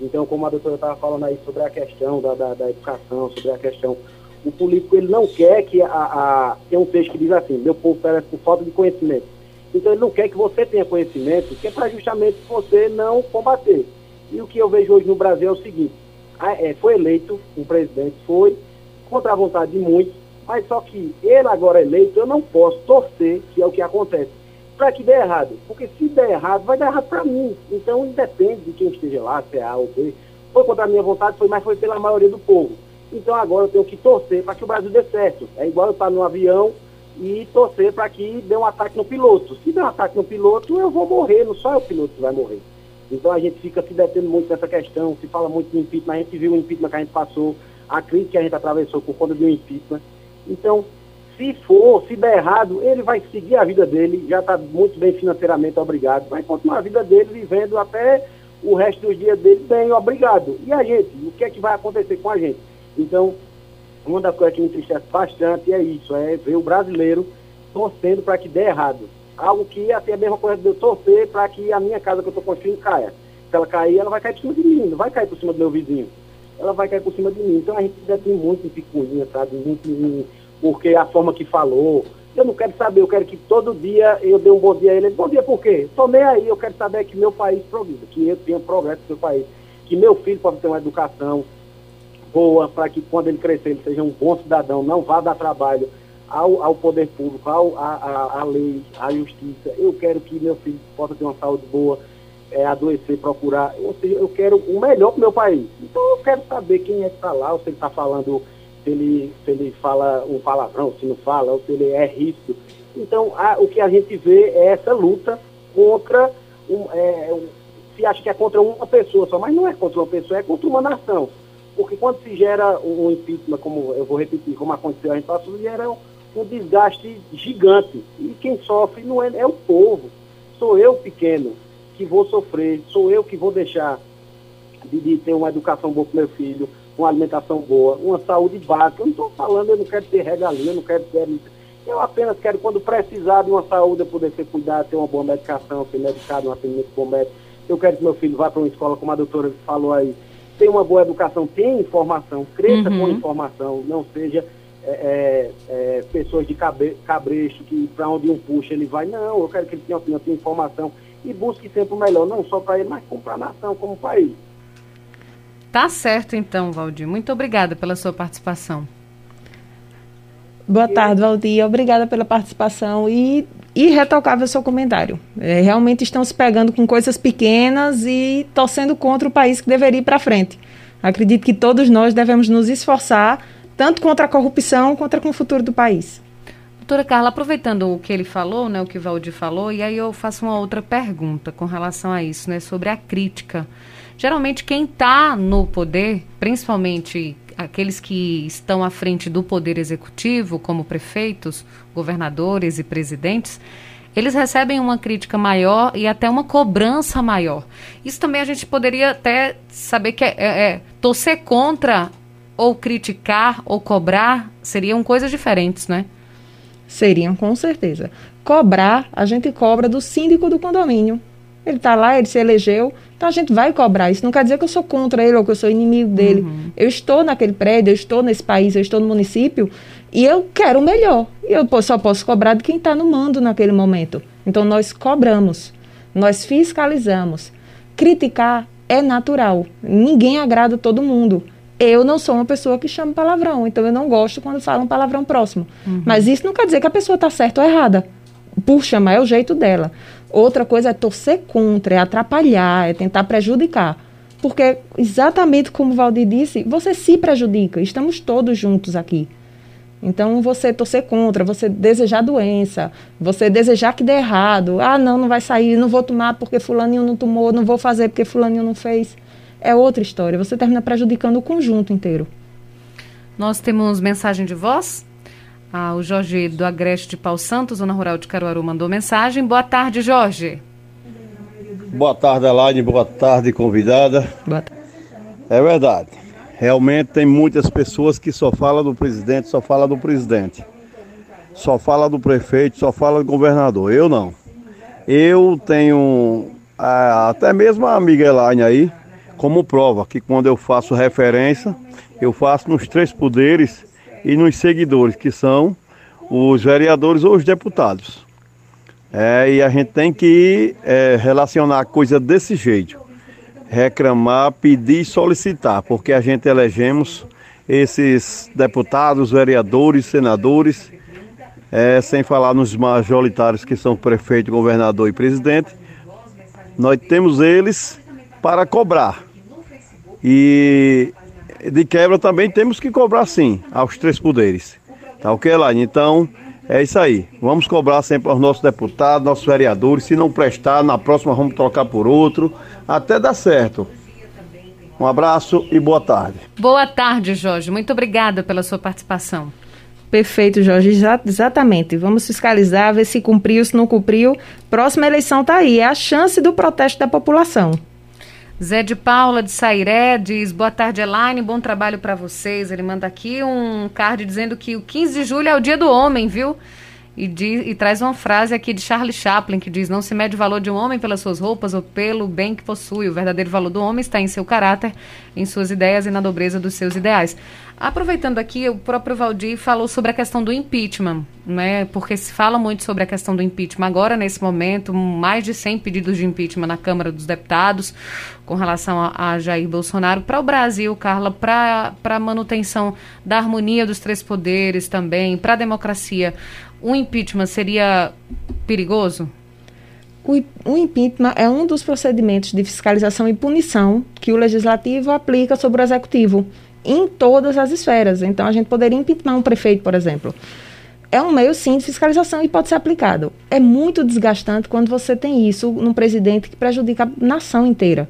Então, como a doutora estava falando aí sobre a questão da, da, da educação, sobre a questão... O político, ele não quer que a, a... Tem um texto que diz assim, meu povo perece por falta de conhecimento. Então, ele não quer que você tenha conhecimento, que é para justamente você não combater. E o que eu vejo hoje no Brasil é o seguinte, a, é, foi eleito, um presidente foi, contra a vontade de muitos, mas só que ele agora eleito, eu não posso torcer, que é o que acontece, para que dê errado. Porque se der errado, vai dar errado para mim. Então, independe de quem esteja lá, se é A ou B, foi contra a minha vontade, foi, mas foi pela maioria do povo. Então agora eu tenho que torcer para que o Brasil dê certo. É igual eu estar num avião e torcer para que dê um ataque no piloto. Se der um ataque no piloto, eu vou morrer, não só é o piloto que vai morrer. Então a gente fica se detendo muito nessa questão, se fala muito de impeachment, a gente viu o impeachment que a gente passou, a crise que a gente atravessou por conta de um impeachment. Então, se for, se der errado, ele vai seguir a vida dele, já está muito bem financeiramente, obrigado. Vai continuar a vida dele vivendo até o resto dos dias dele bem, obrigado. E a gente, o que é que vai acontecer com a gente? Então, uma das coisas que me entristece bastante é isso, é ver o brasileiro torcendo para que dê errado. Algo que ia assim, ser a mesma coisa de eu torcer para que a minha casa que eu estou construindo caia. Se ela cair, ela vai cair por cima de mim, não vai cair por cima do meu vizinho. Ela vai cair por cima de mim. Então a gente já tem muito em picuinha, sabe? Muito em... Porque a forma que falou. Eu não quero saber, eu quero que todo dia eu dê um bom dia a ele. Bom dia por quê? Tomei aí, eu quero saber que meu país progrida, que eu tenha progresso no meu país, que meu filho possa ter uma educação boa, para que quando ele crescer ele seja um bom cidadão, não vá dar trabalho ao, ao poder público, ao, a, a, a lei, à justiça. Eu quero que meu filho possa ter uma saúde boa, é, adoecer, procurar. Ou seja, eu quero o melhor para o meu país. Então eu quero saber quem é que está lá, ou se ele está falando, se ele, se ele fala um palavrão, se não fala, ou se ele é rígido. Então a, o que a gente vê é essa luta contra... Um, é, um, se acha que é contra uma pessoa só, mas não é contra uma pessoa, é contra uma nação. Porque quando se gera um impeachment, como eu vou repetir, como aconteceu a gente passou, gera um, um desgaste gigante. E quem sofre não é, é o povo. Sou eu pequeno que vou sofrer, sou eu que vou deixar de, de ter uma educação boa para o meu filho, uma alimentação boa, uma saúde básica. Eu não estou falando, eu não quero ter regalia, eu não quero ter... Eu apenas quero, quando precisar de uma saúde, eu poder ser cuidado, ter uma boa medicação, ser medicado, um atendimento bom médico. Eu quero que meu filho vá para uma escola, como a doutora falou aí, tem uma boa educação, tem informação, cresça uhum. com informação, não seja é, é, pessoas de cabe, cabresto, que para onde um puxa ele vai, não, eu quero que ele tenha opinião, tenha informação e busque sempre o melhor, não só para ele, mas como para a nação, como país. Tá certo então, Valdir, muito obrigada pela sua participação. Boa e... tarde, Valdir, obrigada pela participação e irretocável seu comentário. É, realmente estão se pegando com coisas pequenas e torcendo contra o país que deveria ir para frente. Acredito que todos nós devemos nos esforçar, tanto contra a corrupção, quanto com o futuro do país. Doutora Carla, aproveitando o que ele falou, né, o que o Valdir falou, e aí eu faço uma outra pergunta com relação a isso, né, sobre a crítica. Geralmente quem está no poder, principalmente aqueles que estão à frente do poder executivo, como prefeitos, governadores e presidentes, eles recebem uma crítica maior e até uma cobrança maior. Isso também a gente poderia até saber que é, é, é, torcer contra ou criticar ou cobrar seriam coisas diferentes, né? Seriam, com certeza. Cobrar, a gente cobra do síndico do condomínio. Ele está lá, ele se elegeu, então a gente vai cobrar. Isso não quer dizer que eu sou contra ele ou que eu sou inimigo dele. Uhum. Eu estou naquele prédio, eu estou nesse país, eu estou no município e eu quero o melhor. Eu só posso cobrar de quem está no mando naquele momento. Então nós cobramos, nós fiscalizamos. Criticar é natural, ninguém agrada todo mundo. Eu não sou uma pessoa que chama palavrão, então eu não gosto quando falam palavrão próximo. Uhum. Mas isso não quer dizer que a pessoa está certa ou errada. Por chamar é o jeito dela. Outra coisa é torcer contra, é atrapalhar, é tentar prejudicar. Porque, exatamente como o Valdir disse, você se prejudica. Estamos todos juntos aqui. Então, você torcer contra, você desejar doença, você desejar que dê errado. Ah, não, não vai sair, não vou tomar porque fulaninho não tomou, não vou fazer porque fulaninho não fez. É outra história. Você termina prejudicando o conjunto inteiro. Nós temos mensagem de voz? Ah, o Jorge do Agreste de Pau Santos, Zona Rural de Caruaru, mandou mensagem. Boa tarde, Jorge. Boa tarde, Elaine. Boa tarde, convidada. Boa tarde. É verdade. Realmente tem muitas pessoas que só falam do presidente, só falam do presidente. Só fala do prefeito, só fala do governador. Eu não. Eu tenho a, até mesmo a amiga Elaine aí como prova, que quando eu faço referência, eu faço nos três poderes e nos seguidores, que são os vereadores ou os deputados. É, e a gente tem que é, relacionar a coisa desse jeito. Reclamar, pedir e solicitar, porque a gente elegemos esses deputados, vereadores, senadores, é, sem falar nos majoritários que são prefeito, governador e presidente. Nós temos eles para cobrar. E de quebra também temos que cobrar sim, aos três poderes. Tá ok, Elaine? Então, é isso aí. Vamos cobrar sempre aos nossos deputados, nossos vereadores. Se não prestar, na próxima vamos trocar por outro. Até dar certo. Um abraço e boa tarde. Boa tarde, Jorge. Muito obrigada pela sua participação. Perfeito, Jorge, exatamente. Vamos fiscalizar, ver se cumpriu, se não cumpriu. Próxima eleição está aí, é a chance do protesto da população. Zé de Paula de Sairé diz, boa tarde, Elaine, bom trabalho para vocês. Ele manda aqui um card dizendo que o quinze de julho é o dia do homem, viu? E, diz, e traz uma frase aqui de Charlie Chaplin, que diz, não se mede o valor de um homem pelas suas roupas ou pelo bem que possui. O verdadeiro valor do homem está em seu caráter, em suas ideias e na nobreza dos seus ideais. Aproveitando aqui, o próprio Valdir falou sobre a questão do impeachment, né? Porque se fala muito sobre a questão do impeachment agora, nesse momento, mais de cem pedidos de impeachment na Câmara dos Deputados com relação a, a Jair Bolsonaro. Para o Brasil, Carla, para a manutenção da harmonia dos três poderes também, para a democracia, o impeachment seria perigoso? O impeachment é um dos procedimentos de fiscalização e punição que o Legislativo aplica sobre o Executivo, em todas as esferas. Então, a gente poderia impeachment um prefeito, por exemplo. É um meio, sim, de fiscalização e pode ser aplicado. É muito desgastante quando você tem isso num presidente que prejudica a nação inteira.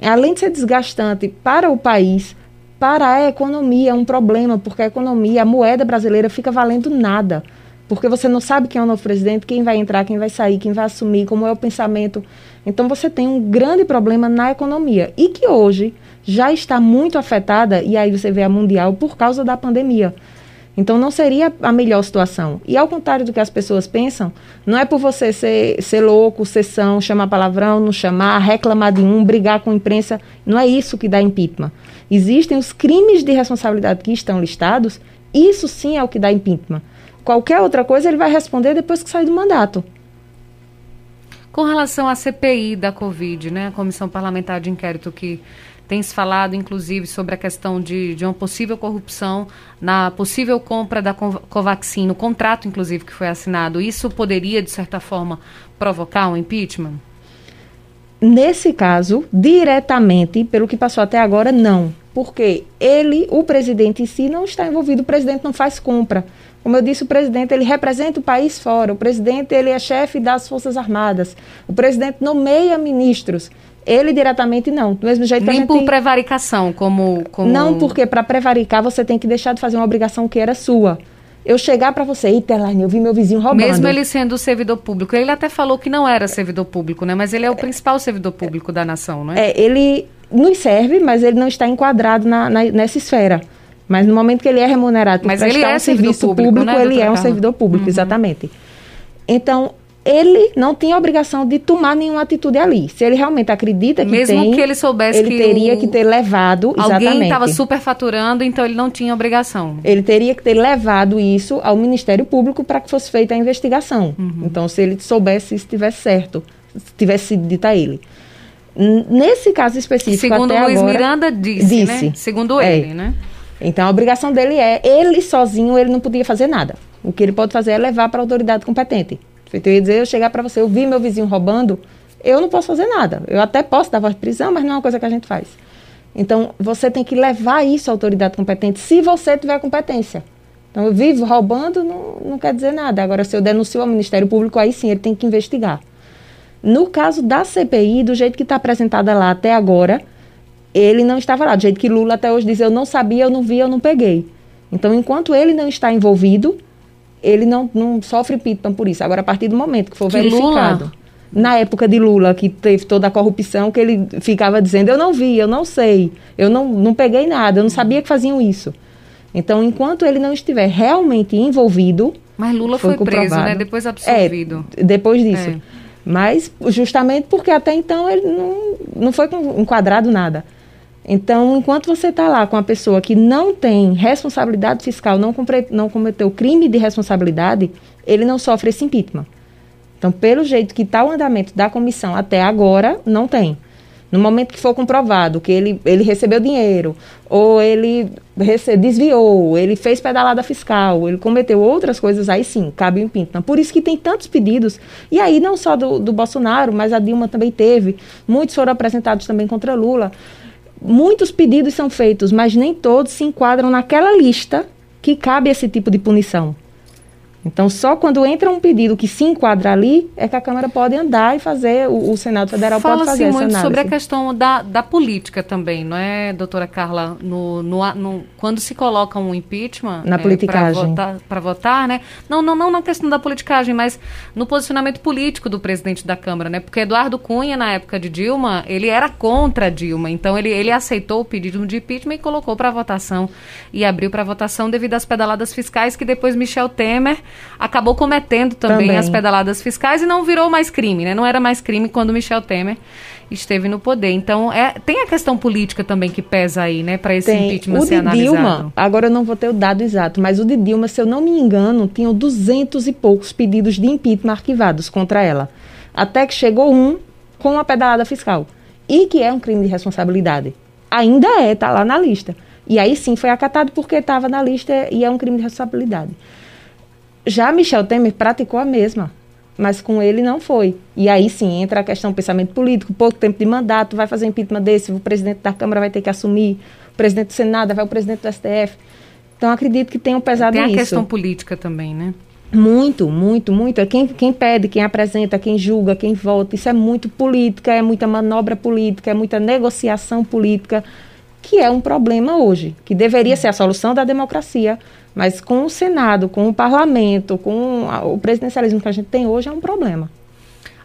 Além de ser desgastante para o país, para a economia é um problema, porque a economia, a moeda brasileira fica valendo nada, porque você não sabe quem é o novo presidente, quem vai entrar, quem vai sair, quem vai assumir, como é o pensamento. Então, você tem um grande problema na economia e que hoje já está muito afetada, e aí você vê a mundial, por causa da pandemia. Então, não seria a melhor situação. E, ao contrário do que as pessoas pensam, não é por você ser, ser louco, ser são, chamar palavrão, não chamar, reclamar de um, brigar com a imprensa. Não é isso que dá impeachment. Existem os crimes de responsabilidade que estão listados, isso sim é o que dá impeachment. Qualquer outra coisa ele vai responder depois que sair do mandato. Com relação à C P I da Covid, né, a Comissão Parlamentar de Inquérito que tem se falado, inclusive, sobre a questão de, de uma possível corrupção na possível compra da Covaxin, no contrato, inclusive, que foi assinado. Isso poderia, de certa forma, provocar um impeachment? Nesse caso, diretamente, pelo que passou até agora, não. Porque ele, o presidente em si, não está envolvido. O presidente não faz compra. Como eu disse, o presidente, ele representa o país fora. O presidente, ele é chefe das Forças Armadas. O presidente nomeia ministros. Ele diretamente não, do mesmo jeito. Nem gente... por prevaricação, como, como... Não, porque para prevaricar você tem que deixar de fazer uma obrigação que era sua. Eu chegar para você, eita, Elaine, eu vi meu vizinho roubando. Mesmo ele sendo servidor público, ele até falou que não era servidor público, né? Mas ele é o principal servidor público da nação, não é? É, ele nos serve, mas ele não está enquadrado na, na, nessa esfera. Mas no momento que ele é remunerado por prestar um serviço público, ele é um servidor público, exatamente. Então... ele não tinha obrigação de tomar nenhuma atitude ali. Se ele realmente acredita que Mesmo tem... Mesmo que ele soubesse ele que... Ele teria o... que ter levado... Alguém estava superfaturando, então ele não tinha obrigação. Ele teria que ter levado isso ao Ministério Público para que fosse feita a investigação. Uhum. Então, se ele soubesse, isso tivesse certo, se tivesse sido dito a ele. Nesse caso específico, Segundo até Luiz agora... Segundo Luiz Miranda disse, disse, né? Segundo é. ele, né? Então, a obrigação dele é... Ele sozinho, ele não podia fazer nada. O que ele pode fazer é levar para a autoridade competente. Então, eu ia dizer, eu chegar para você, eu vi meu vizinho roubando, eu não posso fazer nada. Eu até posso dar voz de prisão, mas não é uma coisa que a gente faz. Então, você tem que levar isso à autoridade competente, se você tiver competência. Então, eu vivo roubando, não, não quer dizer nada. Agora, se eu denuncio ao Ministério Público, aí sim, ele tem que investigar. No caso da C P I, do jeito que está apresentada lá até agora, ele não estava lá. Do jeito que Lula até hoje diz, eu não sabia, eu não vi, eu não peguei. Então, enquanto ele não está envolvido... ele não, não sofre impeachment por isso. Agora, a partir do momento que for que verificado... Lula na época de Lula, que teve toda a corrupção, que ele ficava dizendo, eu não vi, eu não sei, eu não, não peguei nada, eu não sabia que faziam isso. Então, enquanto ele não estiver realmente envolvido... Mas Lula foi, foi preso, né? Depois absolvido. É, depois disso. É. Mas justamente porque até então ele não, não foi enquadrado nada. Então, enquanto você está lá com uma pessoa que não tem responsabilidade fiscal, não, compre, não cometeu crime de responsabilidade, ele não sofre esse impeachment. Então, pelo jeito que está o andamento da comissão até agora, não tem. No momento que for comprovado que ele, ele recebeu dinheiro, ou ele recebe, desviou, ele fez pedalada fiscal, ele cometeu outras coisas, aí sim, cabe o impeachment. Por isso que tem tantos pedidos. E aí, não só do, do Bolsonaro, mas a Dilma também teve. Muitos foram apresentados também contra Lula. Muitos pedidos são feitos, mas nem todos se enquadram naquela lista que cabe esse tipo de punição. Então, só quando entra um pedido que se enquadra ali, é que a Câmara pode andar e fazer, o, o Senado Federal pode fazer essa análise. Fala-se muito sobre a questão da, da política também, não é, doutora Carla? No, no, no, quando se coloca um impeachment... Na é, politicagem. Para votar, votar, né? Não, não, não na questão da politicagem, mas no posicionamento político do presidente da Câmara, né? Porque Eduardo Cunha, na época de Dilma, ele era contra a Dilma. Então, ele, ele aceitou o pedido de impeachment e colocou para votação. E abriu para votação devido às pedaladas fiscais que depois Michel Temer acabou cometendo também, também as pedaladas fiscais e não virou mais crime, né? Não era mais crime quando Michel Temer esteve no poder. Então, é, tem a questão política também que pesa aí, né? Para esse tem. impeachment ser analisado. O de Dilma, agora eu não vou ter o dado exato, mas o de Dilma, se eu não me engano, tinham duzentos e poucos pedidos de impeachment arquivados contra ela. Até que chegou um com a pedalada fiscal. E que é um crime de responsabilidade. Ainda é, está lá na lista. E aí sim foi acatado porque estava na lista e é um crime de responsabilidade. Já Michel Temer praticou a mesma, mas com ele não foi. E aí sim, entra a questão do pensamento político, pouco tempo de mandato, vai fazer impeachment desse, o presidente da Câmara vai ter que assumir, o presidente do Senado, vai o presidente do S T F. Então, acredito que tenham pesado nisso. Tem a questão política também, né? Muito, muito, muito. É quem, quem pede, quem apresenta, quem julga, quem vota. Isso é muito política, é muita manobra política, é muita negociação política, que é um problema hoje, que deveria ser a solução da democracia, mas com o Senado, com o Parlamento, com o presidencialismo que a gente tem hoje, é um problema.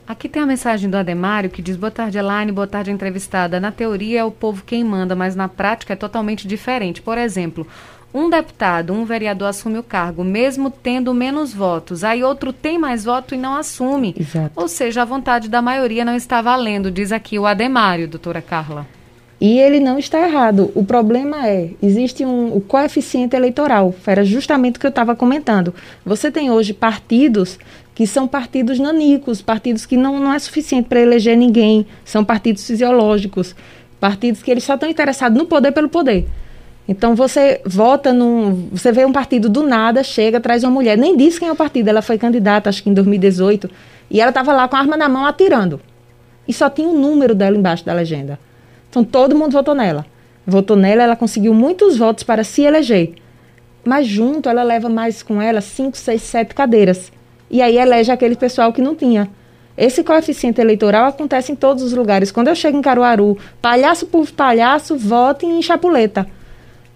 Aqui tem a mensagem do Ademário que diz, boa tarde, Elaine, boa tarde, entrevistada. Na teoria é o povo quem manda, mas na prática é totalmente diferente. Por exemplo, um deputado, um vereador assume o cargo, mesmo tendo menos votos. Aí outro tem mais voto e não assume. Exato. Ou seja, a vontade da maioria não está valendo, diz aqui o Ademário, doutora Carla. E ele não está errado. O problema é, existe um, o coeficiente eleitoral. Era justamente o que eu estava comentando. Você tem hoje partidos que são partidos nanicos, partidos que não, não é suficiente para eleger ninguém, são partidos fisiológicos, partidos que eles só estão interessados no poder pelo poder. Então você vota num... Você vê um partido do nada, chega, traz uma mulher, nem diz quem é o partido, ela foi candidata, acho que em dois mil e dezoito, e ela estava lá com a arma na mão atirando. E só tinha o número dela embaixo da legenda. Então, todo mundo votou nela. Votou nela, ela conseguiu muitos votos para se eleger. Mas, junto, ela leva mais com ela cinco, seis, sete cadeiras. E aí, elege aquele pessoal que não tinha. Esse coeficiente eleitoral acontece em todos os lugares. Quando eu chego em Caruaru, palhaço por palhaço, vota em Chapuleta.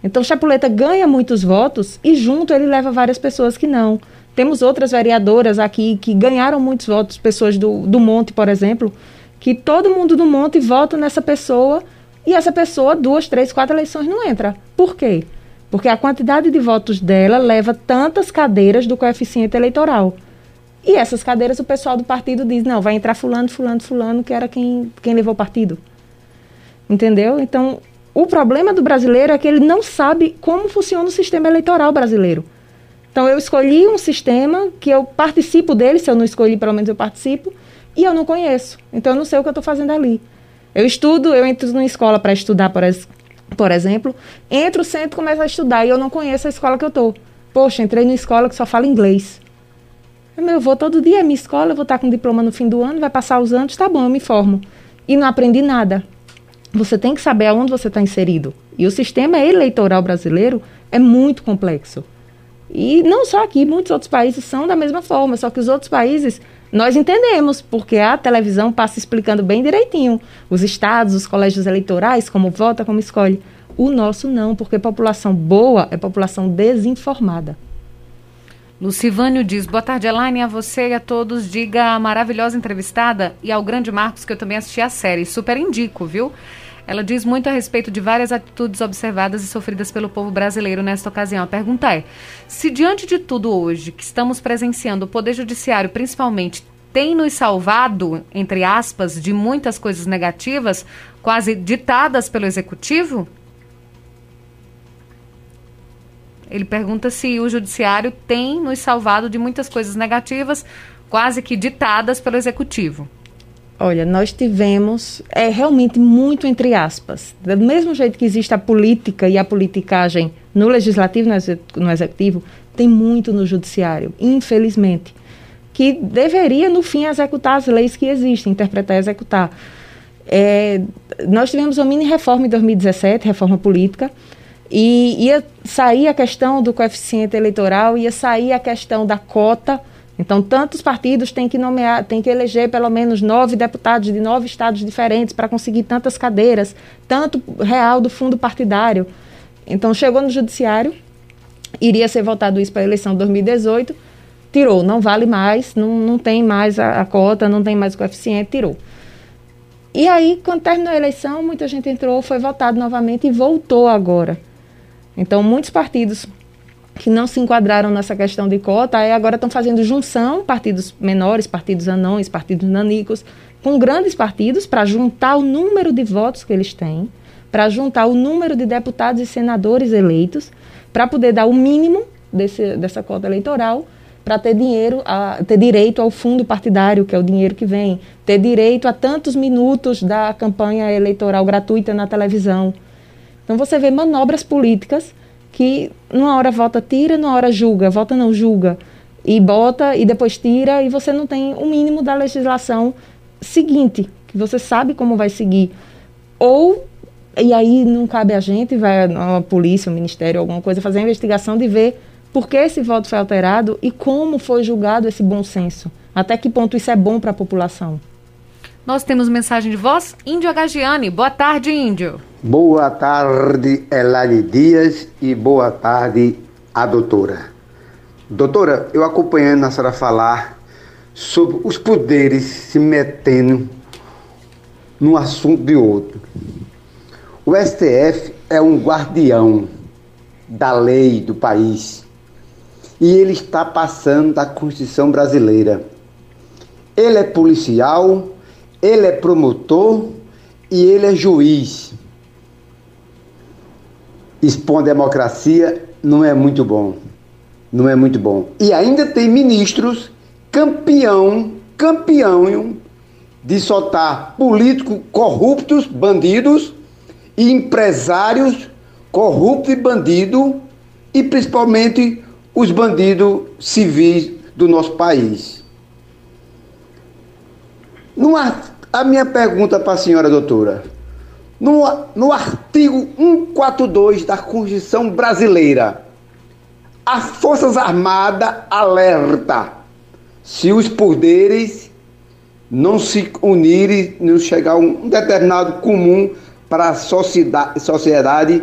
Então, Chapuleta ganha muitos votos e, junto, ele leva várias pessoas que não. Temos outras vereadoras aqui que ganharam muitos votos, pessoas do, do Monte, por exemplo, que todo mundo do monte vota nessa pessoa e essa pessoa, duas, três, quatro eleições, não entra. Por quê? Porque a quantidade de votos dela leva tantas cadeiras do coeficiente eleitoral. E essas cadeiras o pessoal do partido diz, não, vai entrar fulano, fulano, fulano, que era quem, quem levou o partido. Entendeu? Então, o problema do brasileiro é que ele não sabe como funciona o sistema eleitoral brasileiro. Então, eu escolhi um sistema que eu participo dele, se eu não escolhi, pelo menos eu participo, e eu não conheço, então eu não sei o que eu estou fazendo ali. Eu estudo, eu entro numa escola para estudar, por, es, por exemplo, entro, sento, começo a estudar, e eu não conheço a escola que eu estou. Poxa, entrei numa escola que só fala inglês. Eu vou todo dia à minha escola, eu vou estar com diploma no fim do ano, vai passar os anos, tá bom, eu me formo. E não aprendi nada. Você tem que saber aonde você está inserido. E o sistema eleitoral brasileiro é muito complexo. E não só aqui, muitos outros países são da mesma forma, só que os outros países... Nós entendemos, porque a televisão passa explicando bem direitinho os estados, os colégios eleitorais, como vota, como escolhe. O nosso não, porque população boa é população desinformada. Lucivânio diz, boa tarde, Elaine, a você e a todos. Diga a maravilhosa entrevistada e ao grande Marcos, que eu também assisti a série. Super indico, viu? Ela diz muito a respeito de várias atitudes observadas e sofridas pelo povo brasileiro nesta ocasião. A pergunta é, se diante de tudo hoje que estamos presenciando, o Poder Judiciário, principalmente, tem nos salvado, entre aspas, de muitas coisas negativas, quase ditadas pelo Executivo? Ele pergunta se o Judiciário tem nos salvado de muitas coisas negativas, quase que ditadas pelo Executivo. Olha, nós tivemos, é realmente muito entre aspas, do mesmo jeito que existe a política e a politicagem no Legislativo e no Executivo, tem muito no Judiciário, infelizmente, que deveria, no fim, executar as leis que existem, interpretar e executar. É, nós tivemos uma mini-reforma em dois mil e dezessete, reforma política, e ia sair a questão do coeficiente eleitoral, ia sair a questão da cota. Então, tantos partidos têm que nomear, têm que eleger pelo menos nove deputados de nove estados diferentes para conseguir tantas cadeiras, tanto real do fundo partidário. Então, chegou no Judiciário, iria ser votado isso para a eleição de dois mil e dezoito, tirou, não vale mais, não, não tem mais a, a cota, não tem mais o coeficiente, tirou. E aí, quando terminou a eleição, muita gente entrou, foi votado novamente e voltou agora. Então, muitos partidos que não se enquadraram nessa questão de cota, aí agora estão fazendo junção, partidos menores, partidos anões, partidos nanicos, com grandes partidos, para juntar o número de votos que eles têm, para juntar o número de deputados e senadores eleitos, para poder dar o mínimo desse, dessa cota eleitoral, para ter dinheiro, a, ter direito ao fundo partidário, que é o dinheiro que vem, ter direito a tantos minutos da campanha eleitoral gratuita na televisão. Então, você vê manobras políticas que, numa hora vota, tira, numa hora julga, vota não julga, e bota, e depois tira, e você não tem o mínimo da legislação seguinte, que você sabe como vai seguir. Ou, e aí não cabe a gente, vai a polícia, o ministério, alguma coisa, fazer a investigação de ver por que esse voto foi alterado e como foi julgado esse bom senso. Até que ponto isso é bom para a população. Nós temos mensagem de voz, Índio Agagiani. Boa tarde, Índio. Boa tarde, Elaine Dias, e boa tarde à doutora. Doutora, eu acompanhando a senhora falar sobre os poderes se metendo num assunto de outro. O S T F é um guardião da lei do país e ele está passando da Constituição brasileira. Ele é policial, ele é promotor e ele é juiz. Expor a democracia não é muito bom, não é muito bom. E ainda tem ministros campeão, campeão de soltar políticos corruptos, bandidos, e empresários corruptos e bandidos, e principalmente os bandidos civis do nosso país. Não há... A minha pergunta para a senhora doutora, no, no artigo cento e quarenta e dois da Constituição Brasileira, as Forças Armadas alerta, se os poderes não se unirem, não chegar a um determinado comum para a sociedade, sociedade,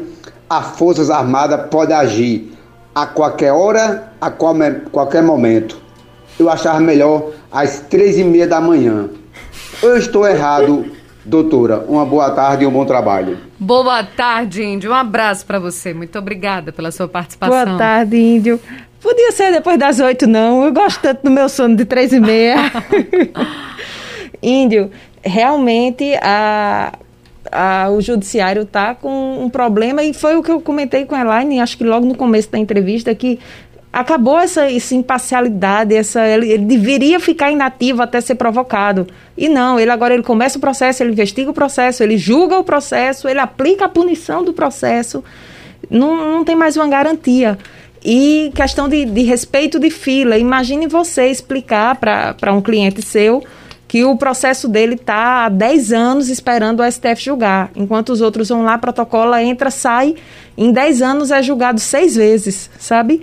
as Forças Armadas podem agir a qualquer hora, a qualquer momento. Eu achava melhor às três e meia da manhã. Eu estou errado, doutora. Uma boa tarde e um bom trabalho. Boa tarde, Índio. Um abraço para você. Muito obrigada pela sua participação. Boa tarde, Índio. Podia ser depois das oito, não. Eu gosto tanto do meu sono de três e meia. Índio, realmente a, a, o judiciário está com um problema, e foi o que eu comentei com a Elaine, acho que logo no começo da entrevista, que acabou essa, essa imparcialidade, essa, ele, ele deveria ficar inativo até ser provocado. E não, ele agora ele começa o processo, ele investiga o processo, ele julga o processo, ele aplica a punição do processo. Não, não tem mais uma garantia. E questão de, de respeito de fila. Imagine você explicar para um cliente seu que o processo dele está há dez anos esperando o S T F julgar, enquanto os outros vão lá, protocola, entra, sai. Em dez anos é julgado seis vezes, sabe?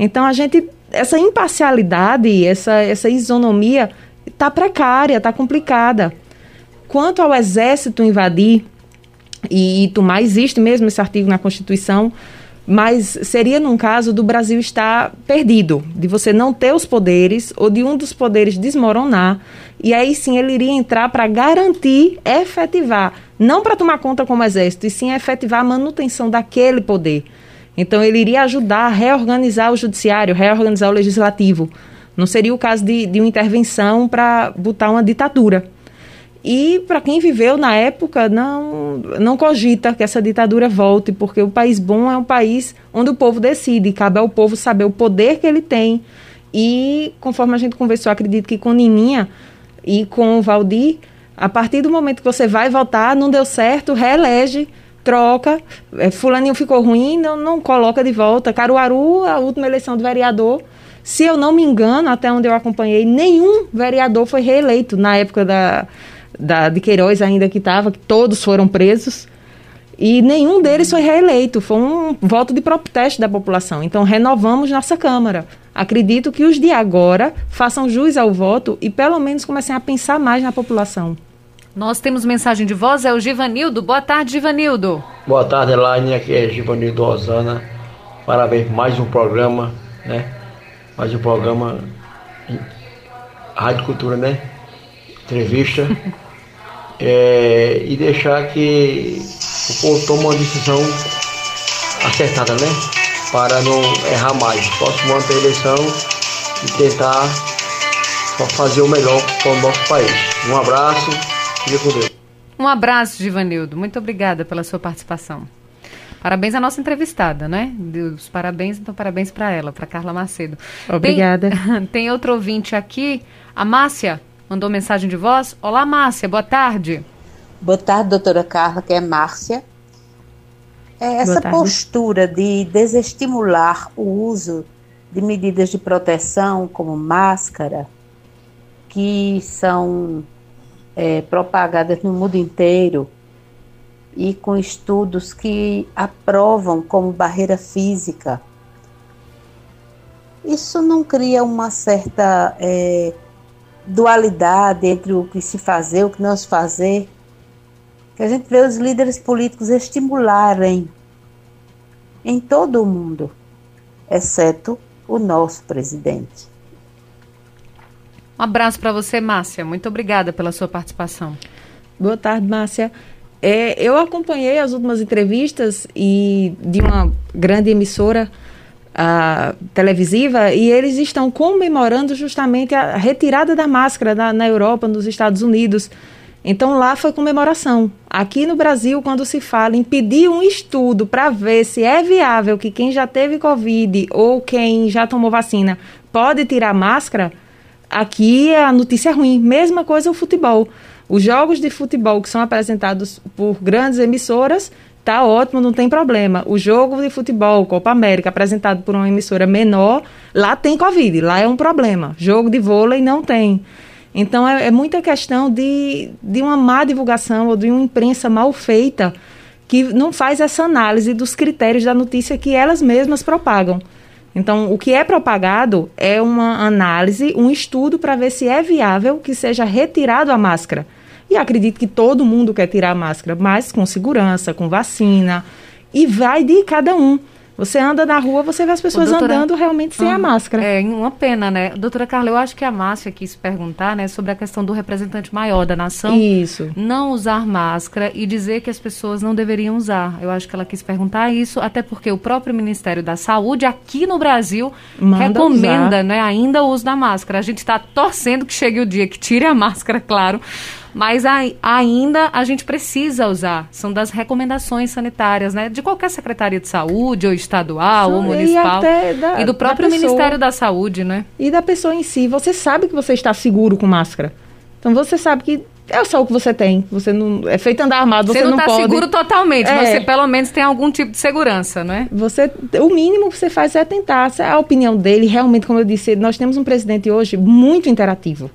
Então, a gente, essa imparcialidade, essa, essa isonomia está precária, está complicada. Quanto ao Exército invadir, e, e tomar, existe mesmo esse artigo na Constituição, mas seria num caso do Brasil estar perdido, de você não ter os poderes ou de um dos poderes desmoronar, e aí sim ele iria entrar para garantir, efetivar, não para tomar conta como exército, e sim efetivar a manutenção daquele poder. Então ele iria ajudar a reorganizar o judiciário, reorganizar o legislativo. Não seria o caso de, de uma intervenção para botar uma ditadura. E para quem viveu na época, não, não cogita que essa ditadura volte, porque o país bom é um país onde o povo decide, cabe ao povo saber o poder que ele tem. E conforme a gente conversou, acredito que com Nininha e com o Valdir, a partir do momento que você vai votar, não deu certo, reelege, troca, é, fulaninho ficou ruim, não, não coloca de volta. Caruaru, a última eleição do vereador, se eu não me engano, até onde eu acompanhei, nenhum vereador foi reeleito na época da... Da, de Queiroz ainda que estava, que todos foram presos, e nenhum deles foi reeleito, foi um voto de protesto da população. Então renovamos nossa Câmara. Acredito que os de agora façam jus ao voto e pelo menos comecem a pensar mais na população. Nós temos mensagem de voz, é o Givanildo. Boa tarde, Givanildo. Boa tarde, Elaine, aqui é Givanildo Rosana. Parabéns, mais um programa, né? Mais um programa Rádio Cultura, né? Entrevista, é, e deixar que o povo tome uma decisão acertada, né? Para não errar mais. Próximo ano tem eleição e tentar fazer o melhor para o nosso país. Um abraço, fique com Deus. Um abraço, Givanildo. Muito obrigada pela sua participação. Parabéns à nossa entrevistada, né? Deus, parabéns, então parabéns para ela, para Carla Macedo. Obrigada. Tem, tem outro ouvinte aqui, a Márcia. Mandou mensagem de voz. Olá, Márcia, boa tarde. Boa tarde, doutora Carla, que é Márcia. É, essa postura de desestimular o uso de medidas de proteção, como máscara, que são é, propagadas no mundo inteiro e com estudos que aprovam como barreira física, isso não cria uma certa... É, dualidade entre o que se fazer, o que não se fazer, que a gente vê os líderes políticos estimularem em todo o mundo, exceto o nosso presidente. Um abraço para você, Márcia. Muito obrigada pela sua participação. Boa tarde, Márcia. É, eu acompanhei as últimas entrevistas e de uma grande emissora A televisiva, e eles estão comemorando justamente a retirada da máscara na, na Europa, nos Estados Unidos. Então lá foi comemoração. Aqui no Brasil, quando se fala em pedir um estudo para ver se é viável que quem já teve Covid ou quem já tomou vacina pode tirar máscara, aqui a notícia é ruim. Mesma coisa o futebol. Os jogos de futebol que são apresentados por grandes emissoras, tá ótimo, não tem problema. O jogo de futebol, Copa América, apresentado por uma emissora menor, lá tem Covid, lá é um problema. Jogo de vôlei não tem. Então é, é muita questão de, de uma má divulgação ou de uma imprensa mal feita que não faz essa análise dos critérios da notícia que elas mesmas propagam. Então o que é propagado é uma análise, um estudo para ver se é viável que seja retirado a máscara. E acredito que todo mundo quer tirar a máscara, mas com segurança, com vacina, e vai de cada um. Você anda na rua, você vê as pessoas doutora, andando realmente sem ah, a máscara. É uma pena, né? Doutora Carla, eu acho que a Márcia quis perguntar, né, sobre a questão do representante maior da nação. Isso. Não usar máscara e dizer que as pessoas não deveriam usar. Eu acho que ela quis perguntar isso, até porque o próprio Ministério da Saúde, aqui no Brasil, manda recomenda usar, né, ainda o uso da máscara. A gente está torcendo que chegue o dia que tire a máscara, claro. Mas a, ainda a gente precisa usar. São das recomendações sanitárias, né? De qualquer secretaria de saúde, ou estadual, Sim, ou municipal. E, da, e do próprio da Ministério da Saúde, né? E da pessoa em si. Você sabe que você está seguro com máscara. Então você sabe que é só o que você tem. Você não, é feito andar armado, você, você não tá pode... Você não está seguro totalmente, é. Mas você pelo menos tem algum tipo de segurança, né? Você, o mínimo que você faz é tentar. A opinião dele, realmente, como eu disse, nós temos um presidente hoje muito interativo.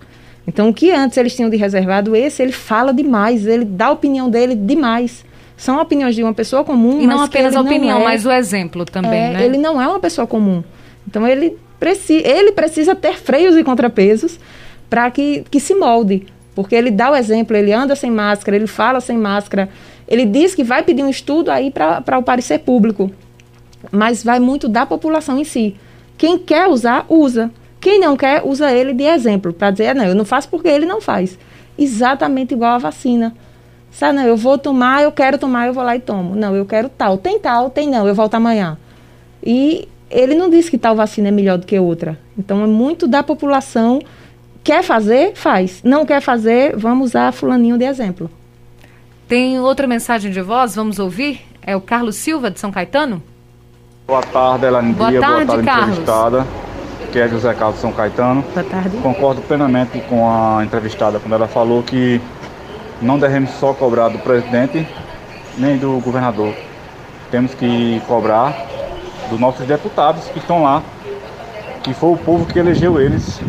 Então, o que antes eles tinham de reservado, esse, ele fala demais, ele dá a opinião dele demais. São opiniões de uma pessoa comum, e mas não apenas a opinião, é, mas o exemplo também, é, né? Ele não é uma pessoa comum. Então, ele, preci, ele precisa ter freios e contrapesos para que, que se molde. Porque ele dá o exemplo, ele anda sem máscara, ele fala sem máscara, ele diz que vai pedir um estudo aí para o parecer público. mas vai muito da população em si. Quem quer usar, usa. Quem não quer, usa ele de exemplo, para dizer, não, eu não faço porque ele não faz. Exatamente igual a vacina. Sabe, não, eu vou tomar, eu quero tomar, eu vou lá e tomo. Não, eu quero tal. Tem tal, tem não, eu volto amanhã. E ele não disse que tal vacina é melhor do que outra. Então, é muito da população. Quer fazer, faz. Não quer fazer, vamos usar fulaninho de exemplo. Tem outra mensagem de voz, vamos ouvir? É o Carlos Silva, de São Caetano. Boa tarde, Elaine Dias. Boa tarde, boa tarde, Carlos. Entrevistada, que é José Carlos de São Caetano. Boa tarde. Concordo plenamente com a entrevistada, quando ela falou que não devemos só cobrar do presidente, nem do governador. Temos que cobrar dos nossos deputados que estão lá, que foi o povo que elegeu eles.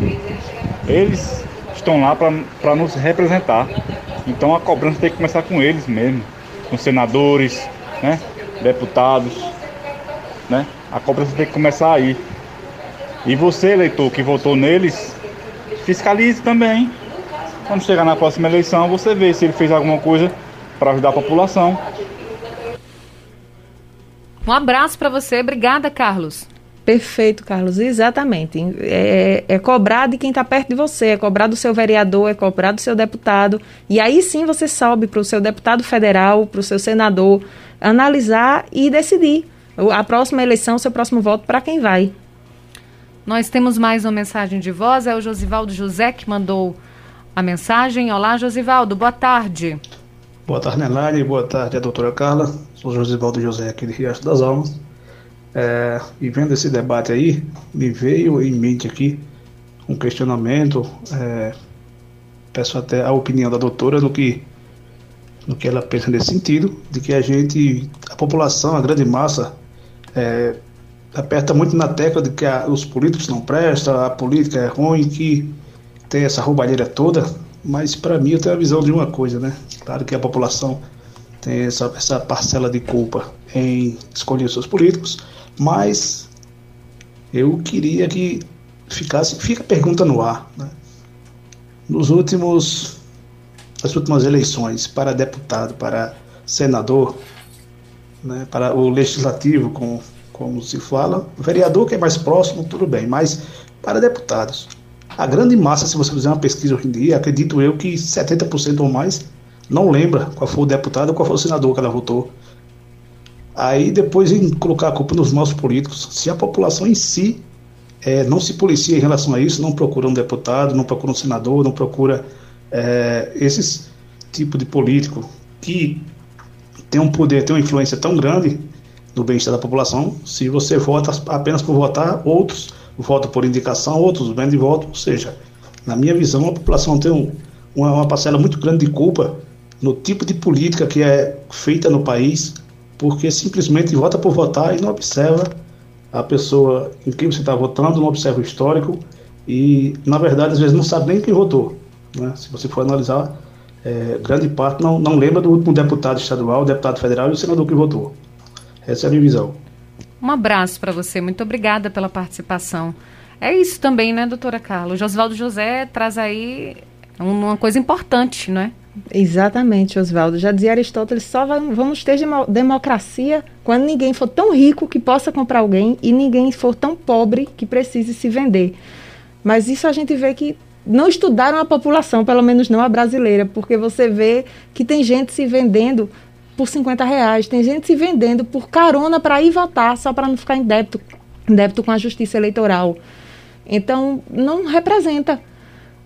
Eles estão lá para nos representar. Então a cobrança tem que começar com eles mesmo, com senadores, né? Deputados, né? A cobrança tem que começar aí. E você, eleitor, que votou neles, fiscalize também. Quando chegar na próxima eleição, você vê se ele fez alguma coisa para ajudar a população. Um abraço para você. Obrigada, Carlos. Perfeito, Carlos, exatamente. É, é cobrar de quem está perto de você, é cobrar do seu vereador, é cobrar do seu deputado. E aí sim você sobe para o seu deputado federal, para o seu senador, analisar e decidir a próxima eleição, o seu próximo voto, para quem vai. Nós temos mais uma mensagem de voz, é o Josivaldo José que mandou a mensagem. Olá, Josivaldo, boa tarde. Boa tarde, Elaine, boa tarde, a doutora Carla. Sou o Josivaldo José aqui de Riacho das Almas. É, e vendo esse debate aí, me veio em mente aqui um questionamento, é, peço até a opinião da doutora no que, no que ela pensa nesse sentido, de que a gente, a população, a grande massa, é, aperta muito na tecla de que a, os políticos não prestam, a política é ruim, que tem essa roubalheira toda, mas para mim eu tenho a visão de uma coisa, né? Claro que a população tem essa, essa parcela de culpa em escolher seus políticos, mas eu queria que ficasse, fica a pergunta no ar, né? Nos últimos, as últimas eleições para deputado, para senador, né, para o legislativo, como, como se fala, vereador que é mais próximo, tudo bem, mas para deputados, a grande massa, se você fizer uma pesquisa hoje em dia, acredito eu que setenta por cento ou mais não lembra qual foi o deputado ou qual foi o senador que ela votou. Aí depois em colocar a culpa nos maus políticos, se a população em si é, não se policia em relação a isso, não procura um deputado, não procura um senador, não procura é, esse tipo de político que tem um poder, tem uma influência tão grande no bem-estar da população, se você vota apenas por votar, outros votam por indicação, outros vêm de voto, ou seja, na minha visão a população tem um, uma, uma parcela muito grande de culpa no tipo de política que é feita no país, porque simplesmente vota por votar e não observa a pessoa em quem você está votando, não observa o histórico e, na verdade, às vezes não sabe nem quem votou, né? Se você for analisar, é, grande parte não, não lembra do último deputado estadual, deputado federal e o senador que votou. Essa é a minha visão. Um abraço para você, muito obrigada pela participação. É isso também, né, doutora Carla? O Josivaldo José traz aí uma coisa importante, não é? Exatamente, Oswaldo. Já dizia Aristóteles, só vamos ter democracia quando ninguém for tão rico que possa comprar alguém e ninguém for tão pobre que precise se vender. Mas isso a gente vê que não estudaram a população, pelo menos não a brasileira, porque você vê que tem gente se vendendo por cinquenta reais, tem gente se vendendo por carona para ir votar, só para não ficar em débito, em débito com a justiça eleitoral. Então, não representa.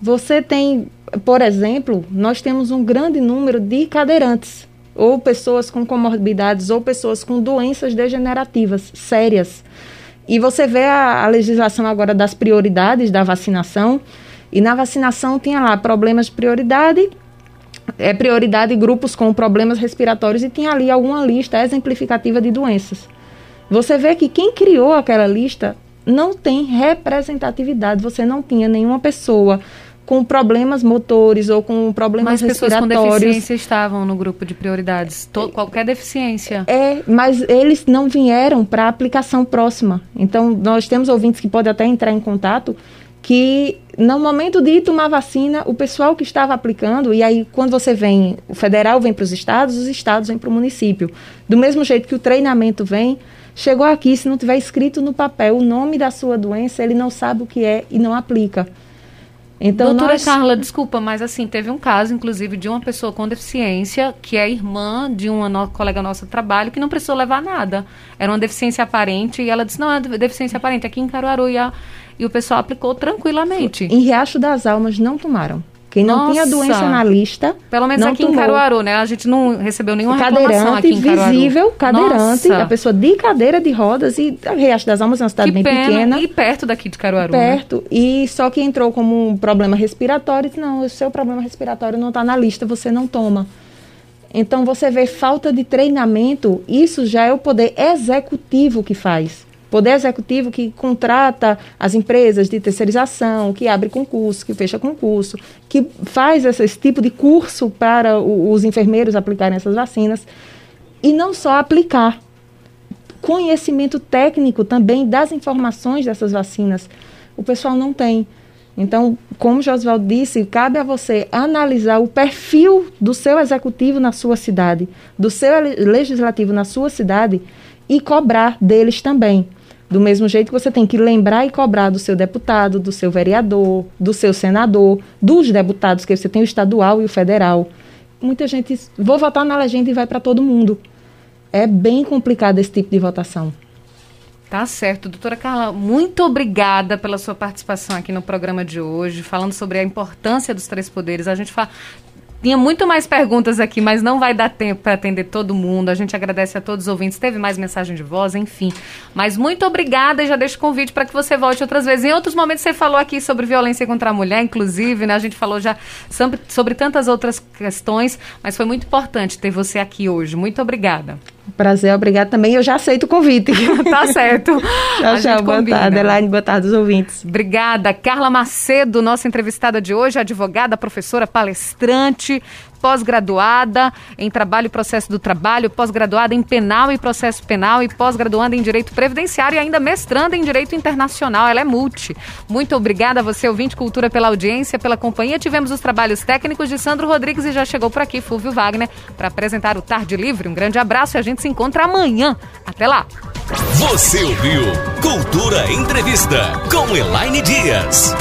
Você tem, por exemplo, nós temos um grande número de cadeirantes, ou pessoas com comorbidades, ou pessoas com doenças degenerativas sérias. E você vê a, a legislação agora das prioridades da vacinação, e na vacinação tinha lá problemas de prioridade, é, prioridade grupos com problemas respiratórios, e tinha ali alguma lista exemplificativa de doenças. Você vê que quem criou aquela lista não tem representatividade, você não tinha nenhuma pessoa com problemas motores ou com problemas respiratórios. Mas pessoas com deficiência estavam no grupo de prioridades, to- qualquer deficiência. É, mas eles não vieram para a aplicação próxima. Então, nós temos ouvintes que podem até entrar em contato, que no momento de tomar vacina, o pessoal que estava aplicando, e aí quando você vem, o federal vem para os estados, os estados vêm para o município. Do mesmo jeito que o treinamento vem, chegou aqui, se não tiver escrito no papel o nome da sua doença, ele não sabe o que é e não aplica. Então, doutora nós... Carla, desculpa, mas assim, teve um caso, inclusive, de uma pessoa com deficiência, que é irmã de uma no... colega nossa de trabalho, que não precisou levar nada. Era uma deficiência aparente, e ela disse, não, é deficiência aparente, aqui em Caruaru, e, a... e o pessoal aplicou tranquilamente. Em Riacho das Almas não tomaram. Quem não nossa. tinha doença na lista, pelo menos aqui tomou. Em Caruaru, né? A gente não recebeu nenhuma reclamação aqui em Caruaru. Visível, cadeirante, nossa. A pessoa de cadeira de rodas, e a Riacho das Almas é uma cidade que bem pena, pequena. E perto daqui de Caruaru. Perto, né? E só que entrou como um problema respiratório, e não, o seu problema respiratório não está na lista, você não toma. Então você vê falta de treinamento, isso já é o poder executivo que faz. Poder executivo que contrata as empresas de terceirização, que abre concurso, que fecha concurso, que faz esse, esse tipo de curso para o, os enfermeiros aplicarem essas vacinas. E não só aplicar, conhecimento técnico também das informações dessas vacinas. O pessoal não tem. Então, como o Josivaldo disse, cabe a você analisar o perfil do seu executivo na sua cidade, do seu legislativo na sua cidade e cobrar deles também. Do mesmo jeito que você tem que lembrar e cobrar do seu deputado, do seu vereador, do seu senador, dos deputados, que você tem o estadual e o federal. Muita gente, vou votar na legenda e vai para todo mundo. É bem complicado esse tipo de votação. Tá certo. Doutora Carla, muito obrigada pela sua participação aqui no programa de hoje, falando sobre a importância dos três poderes. A gente fala... Tinha muito mais perguntas aqui, mas não vai dar tempo para atender todo mundo. A gente agradece a todos os ouvintes. Teve mais mensagem de voz, enfim. Mas muito obrigada, e já deixo o convite para que você volte outras vezes. Em outros momentos você falou aqui sobre violência contra a mulher, inclusive, né? A gente falou já sobre, sobre tantas outras questões, mas foi muito importante ter você aqui hoje. Muito obrigada. Prazer, obrigada também. Eu já aceito o convite. Tá certo. Tchau, tchau. Boa tarde, Elaine. Boa tarde aos ouvintes. Obrigada. Carla Macedo, nossa entrevistada de hoje, advogada, professora, palestrante, pós-graduada em trabalho e processo do trabalho, pós-graduada em penal e processo penal e pós-graduada em direito previdenciário e ainda mestranda em direito internacional. Ela é multi. Muito obrigada a você, ouvinte Cultura, pela audiência, pela companhia. Tivemos os trabalhos técnicos de Sandro Rodrigues e já chegou por aqui Fúlvio Wagner para apresentar o Tarde Livre. Um grande abraço e a gente se encontra amanhã. Até lá. Você ouviu Cultura Entrevista com Elaine Dias.